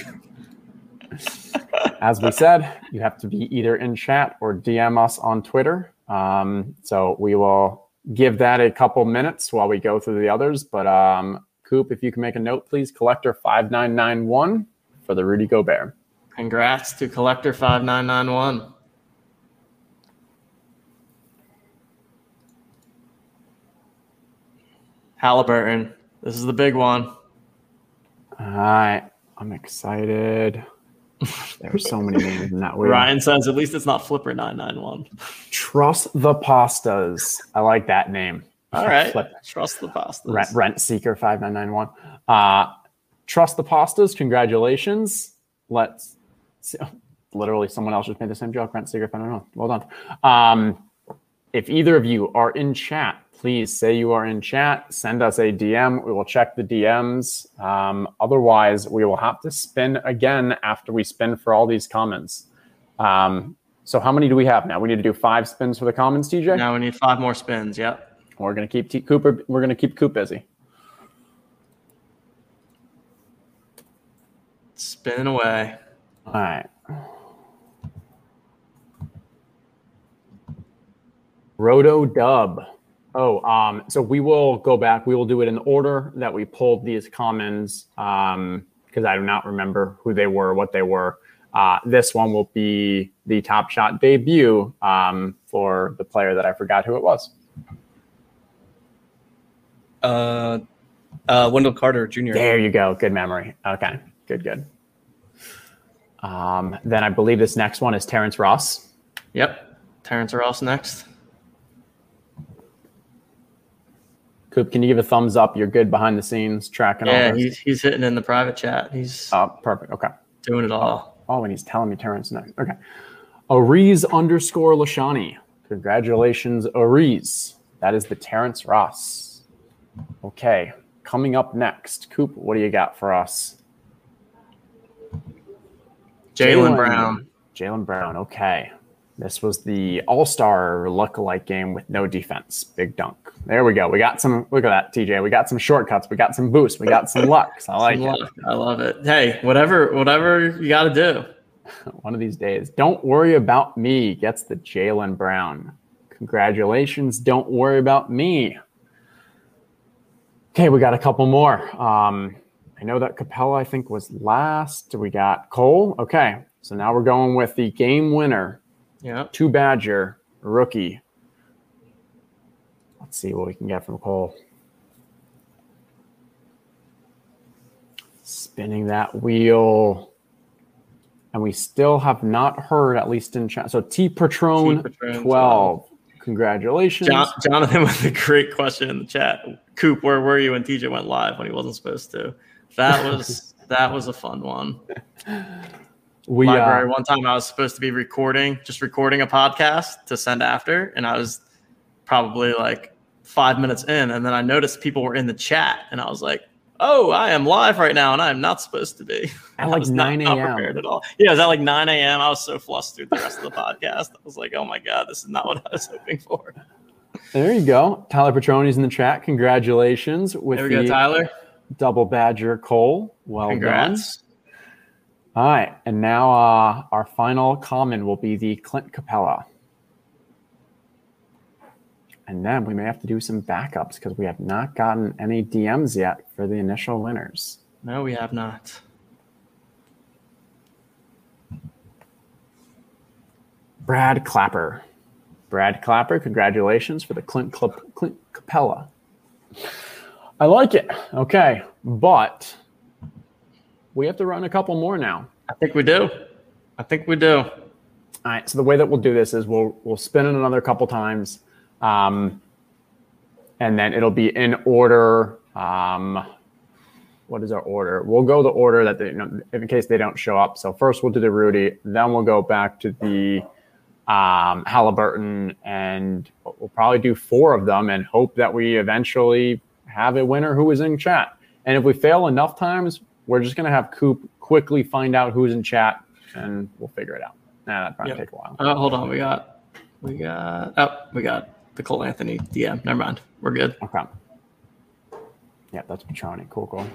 as we said, you have to be either in chat or D M us on Twitter. Um, so we will give that a couple minutes while we go through the others. But um, Coop, if you can make a note, please, Collector five nine nine one. For the Rudy Gobert. Congrats to Collector five nine nine one. Haliburton. This is the big one. All right. I'm excited. There are so many names in that way. Ryan says, at least it's not Flipper nine nine one. Trust the Pastas. I like that name. All right. Flip. Trust the Pastas. Rent, rent Seeker five nine nine one. Uh, Trust the Pastas. Congratulations. Let's see. Literally, someone else just made the same joke. Rent Seeker five nine one. Well done. Um, if either of you are in chat, please say you are in chat. Send us a D M. We will check the D Ms. Um, otherwise, we will have to spin again after we spin for all these comments. Um, so how many do we have now? We need to do five spins for the comments, T J? Now we need five more spins, yep. We're going to keep T- Cooper. We're going to keep Coop busy. Spin away. All right. Roto Dub. Oh, um, so we will go back. We will do it in the order that we pulled these commons because um, I do not remember who they were, what they were. Uh, this one will be the Top Shot debut um, for the player that I forgot who it was. Uh, uh, Wendell Carter Junior There you go. Good memory. Okay, good, good. Um, then I believe this next one is Terrence Ross. Yep, Terrence Ross next. Coop, can you give a thumbs up? You're good behind the scenes, tracking yeah, all this. Yeah, he's, he's hitting in the private chat. He's uh, perfect. Okay. Doing it all. Oh, and he's telling me Terrence next. Okay. Ariz underscore Lashani. Congratulations, Ariz. That is the Terrence Ross. Okay. Coming up next, Coop, what do you got for us? Jaylen Brown. Jaylen Brown. Okay. This was the all-star look-alike game with no defense. Big dunk. There we go. We got some, look at that, T J. We got some shortcuts. We got some boosts. We got some luck. I like it. Luck. I love it. Hey, whatever, whatever you got to do. One of these days. Don't worry about me gets the Jaylen Brown. Congratulations. Don't worry about me. Okay, we got a couple more. Um, I know that Capella, I think, was last. We got Cole. Okay, so now we're going with the game winner. Yeah. Two Badger, rookie. Let's see what we can get from Cole. Spinning that wheel. And we still have not heard, at least in chat. So T Patron, T Patron twelve. Congratulations. John- Jonathan with a great question in the chat. Coop, where were you when T J went live when he wasn't supposed to? That was that was a fun one. We, Library, uh, one time I was supposed to be recording, just recording a podcast to send after, and I was probably like five minutes in, and then I noticed people were in the chat, and I was like, oh, I am live right now, and I am not supposed to be. At like nine a.m. Not prepared at all. Yeah, it was at like nine a.m. I was so flustered the rest of the podcast. I was like, oh, my God, this is not what I was hoping for. There you go. Tyler Petroni's in the chat. Congratulations. With there we the go, Tyler. Double Badger Cole. Well Congrats. Done. All right, and now uh, our final common will be the Clint Capella. And then we may have to do some backups because we have not gotten any D Ms yet for the initial winners. No, we have not. Brad Clapper. Brad Clapper, congratulations for the Clint, Clip- Clint Capella. I like it. Okay, but... we have to run a couple more now. I think we do. I think we do. All right. So the way that we'll do this is we'll we'll spin it another couple times, um, and then it'll be in order. Um, what is our order? We'll go the order that they, you know, in case they don't show up. So first we'll do the Rudy, then we'll go back to the um, Haliburton, and we'll probably do four of them and hope that we eventually have a winner who is in chat. And if we fail enough times, we're just going to have Coop quickly find out who's in chat, and we'll figure it out. Nah, that'd probably yep. take a while. Uh, hold on. We got, we got, oh, we got the Cole Anthony D M. Never mind. We're good. Okay. Yeah, that's Petroni. Cool, cool. All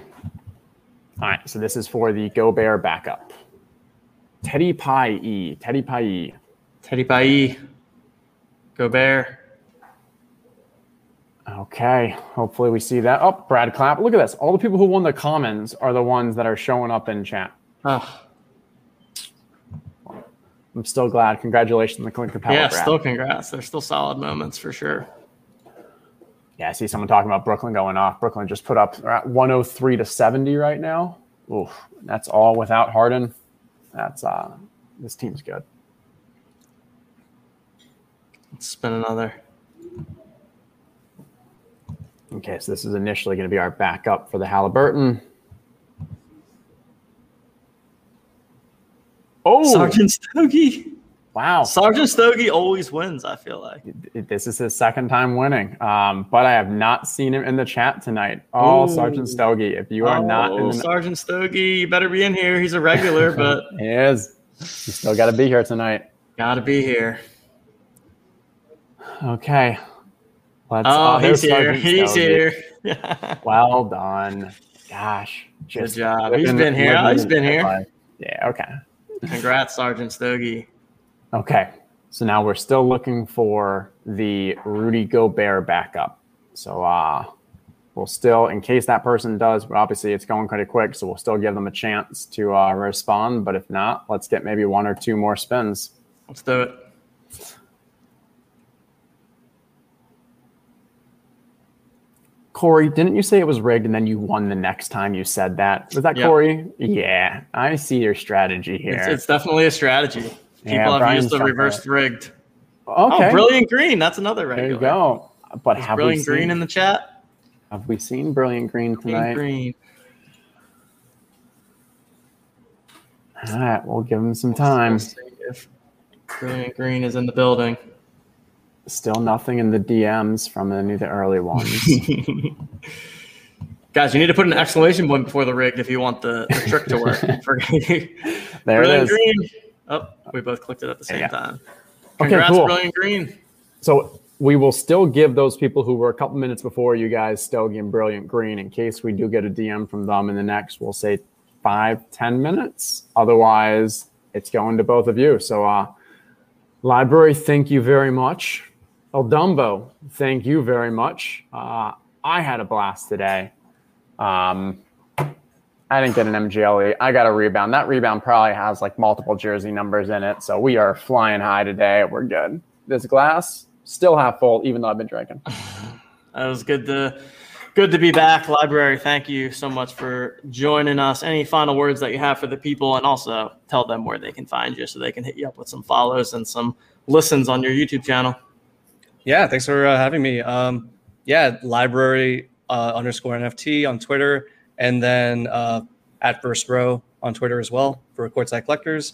right. So this is for the Gobert backup. Teddy Pai. Teddy Pai. Teddy Pai. Gobert. Okay, hopefully we see that. Oh, Brad Clapp. Look at this. All the people who won the commons are the ones that are showing up in chat. Oh. I'm still glad. Congratulations on the Clint Capella. Yeah, Brad. Still congrats. There's still solid moments for sure. Yeah, I see someone talking about Brooklyn going off. Brooklyn just put up, they're at one oh three to seventy right now. Oof, that's all without Harden. That's uh, this team's good. Let's spin another. Okay, so this is initially going to be our backup for the Haliburton. Oh, Sergeant Stogie. Wow. Sergeant Stogie always wins, I feel like. This is his second time winning, um, but I have not seen him in the chat tonight. Oh, Ooh. Sergeant Stogie, if you are oh, not in the Sergeant Stogie, you better be in here. He's a regular, but... He is. You still got to be here tonight. Got to be here. Okay. Let's, oh, he's here. He's here. Well done. Gosh. Good job. He's been here. Oh, he's been here. Yeah, okay. Congrats, Sergeant Stogie. Okay, so now we're still looking for the Rudy Gobert backup. So uh, we'll still, in case that person does, but obviously it's going pretty quick, so we'll still give them a chance to uh, respond. But if not, let's get maybe one or two more spins. Let's do it. Corey, didn't you say it was rigged and then you won the next time you said that? Was that yep. Corey? Yeah, I see your strategy here. It's, it's definitely a strategy. People yeah, have Brian's used the reverse rigged. Okay. Oh, Brilliant Green. That's another regular. There you go. But Is have Brilliant we seen, Green in the chat? Have we seen Brilliant Green tonight? Brilliant Green. All right. We'll give him some time. Let's see if Brilliant Green is in the building. Still nothing in the D Ms from any of the early ones. Guys, you need to put an exclamation point before the rigged if you want the, the trick to work. there Brilliant it is. Green. Oh, we both clicked it at the same yeah. time. Congrats, okay, cool. Brilliant Green. So we will still give those people who were a couple minutes before you guys, Stogie and Brilliant Green, in case we do get a D M from them in the next, we'll say five, ten minutes. Otherwise, it's going to both of you. So uh, Libruary, thank you very much. El Dumbo, thank you very much. Uh, I had a blast today. Um I didn't get an M G L E. I got a rebound. That rebound probably has like multiple jersey numbers in it. So we are flying high today. We're good. This glass still half full, even though I've been drinking. That was good to good to be back, Libruary. Thank you so much for joining us. Any final words that you have for the people, and also tell them where they can find you so they can hit you up with some follows and some listens on your YouTube channel. Yeah, thanks for uh, having me. Um, yeah, Libruary uh, underscore N F T on Twitter. And then uh, at First Row on Twitter as well for Courtside Collectors.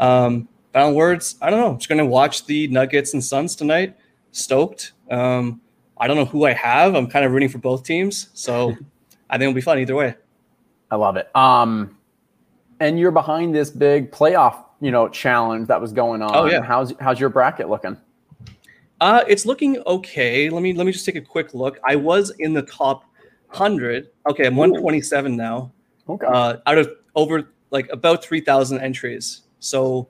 Um, final words, I don't know. I'm just going to watch the Nuggets and Suns tonight. Stoked. Um, I don't know who I have. I'm kind of rooting for both teams. So I think it'll be fun either way. I love it. Um, and you're behind this big playoff, you know, challenge that was going on. Oh, yeah. How's, how's your bracket looking? Uh, it's looking okay. Let me, let me just take a quick look. I was in the top one hundred. Okay, I'm one twenty-seven Ooh. Now. Okay. Uh, out of over like about three thousand entries. So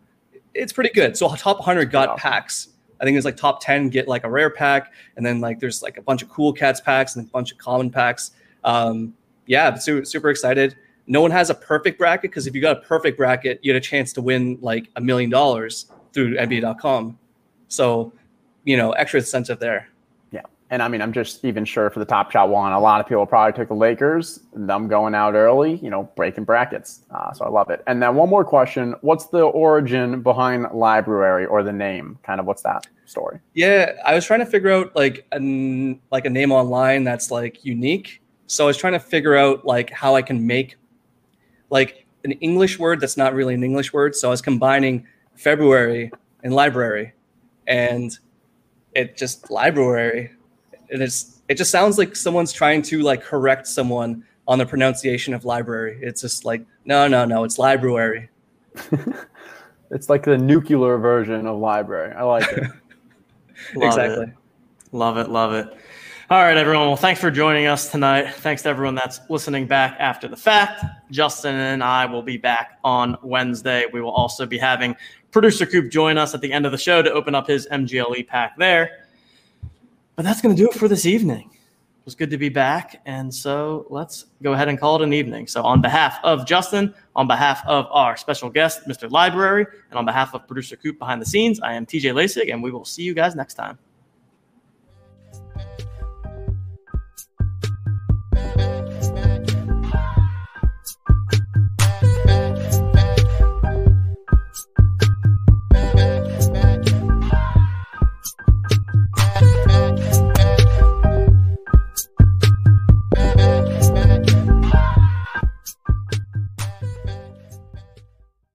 it's pretty good. So top one hundred got awesome. Packs. I think it's like top ten get like a rare pack. And then like there's like a bunch of Cool Cats packs and a bunch of common packs. Um, yeah, super, super excited. No one has a perfect bracket because if you got a perfect bracket, you had a chance to win like a million dollars through N B A dot com. So, you know, extra incentive there. And, I mean, I'm just even sure for the Top Shot one, a lot of people probably took the Lakers, them going out early, you know, breaking brackets. Uh, so I love it. And then one more question. What's the origin behind Libruary or the name? Kind of what's that story? Yeah, I was trying to figure out, like, an, like a name online that's, like, unique. So I was trying to figure out, like, how I can make, like, an English word that's not really an English word. So I was combining February and Libruary. And it just Libruary. And it's it just sounds like someone's trying to like correct someone on the pronunciation of Libruary. It's just like no, no, no. It's Libruary. It's like the nuclear version of Libruary. I like it. love exactly. It. Love it. Love it. All right, everyone. Well, thanks for joining us tonight. Thanks to everyone that's listening back after the fact. Justin and I will be back on Wednesday. We will also be having Producer Coop join us at the end of the show to open up his M G L E pack there. But that's going to do it for this evening. It was good to be back, and so let's go ahead and call it an evening. So on behalf of Justin, on behalf of our special guest, Mister Libruary, and on behalf of Producer Coop behind the scenes, I am T J Lasik, and we will see you guys next time.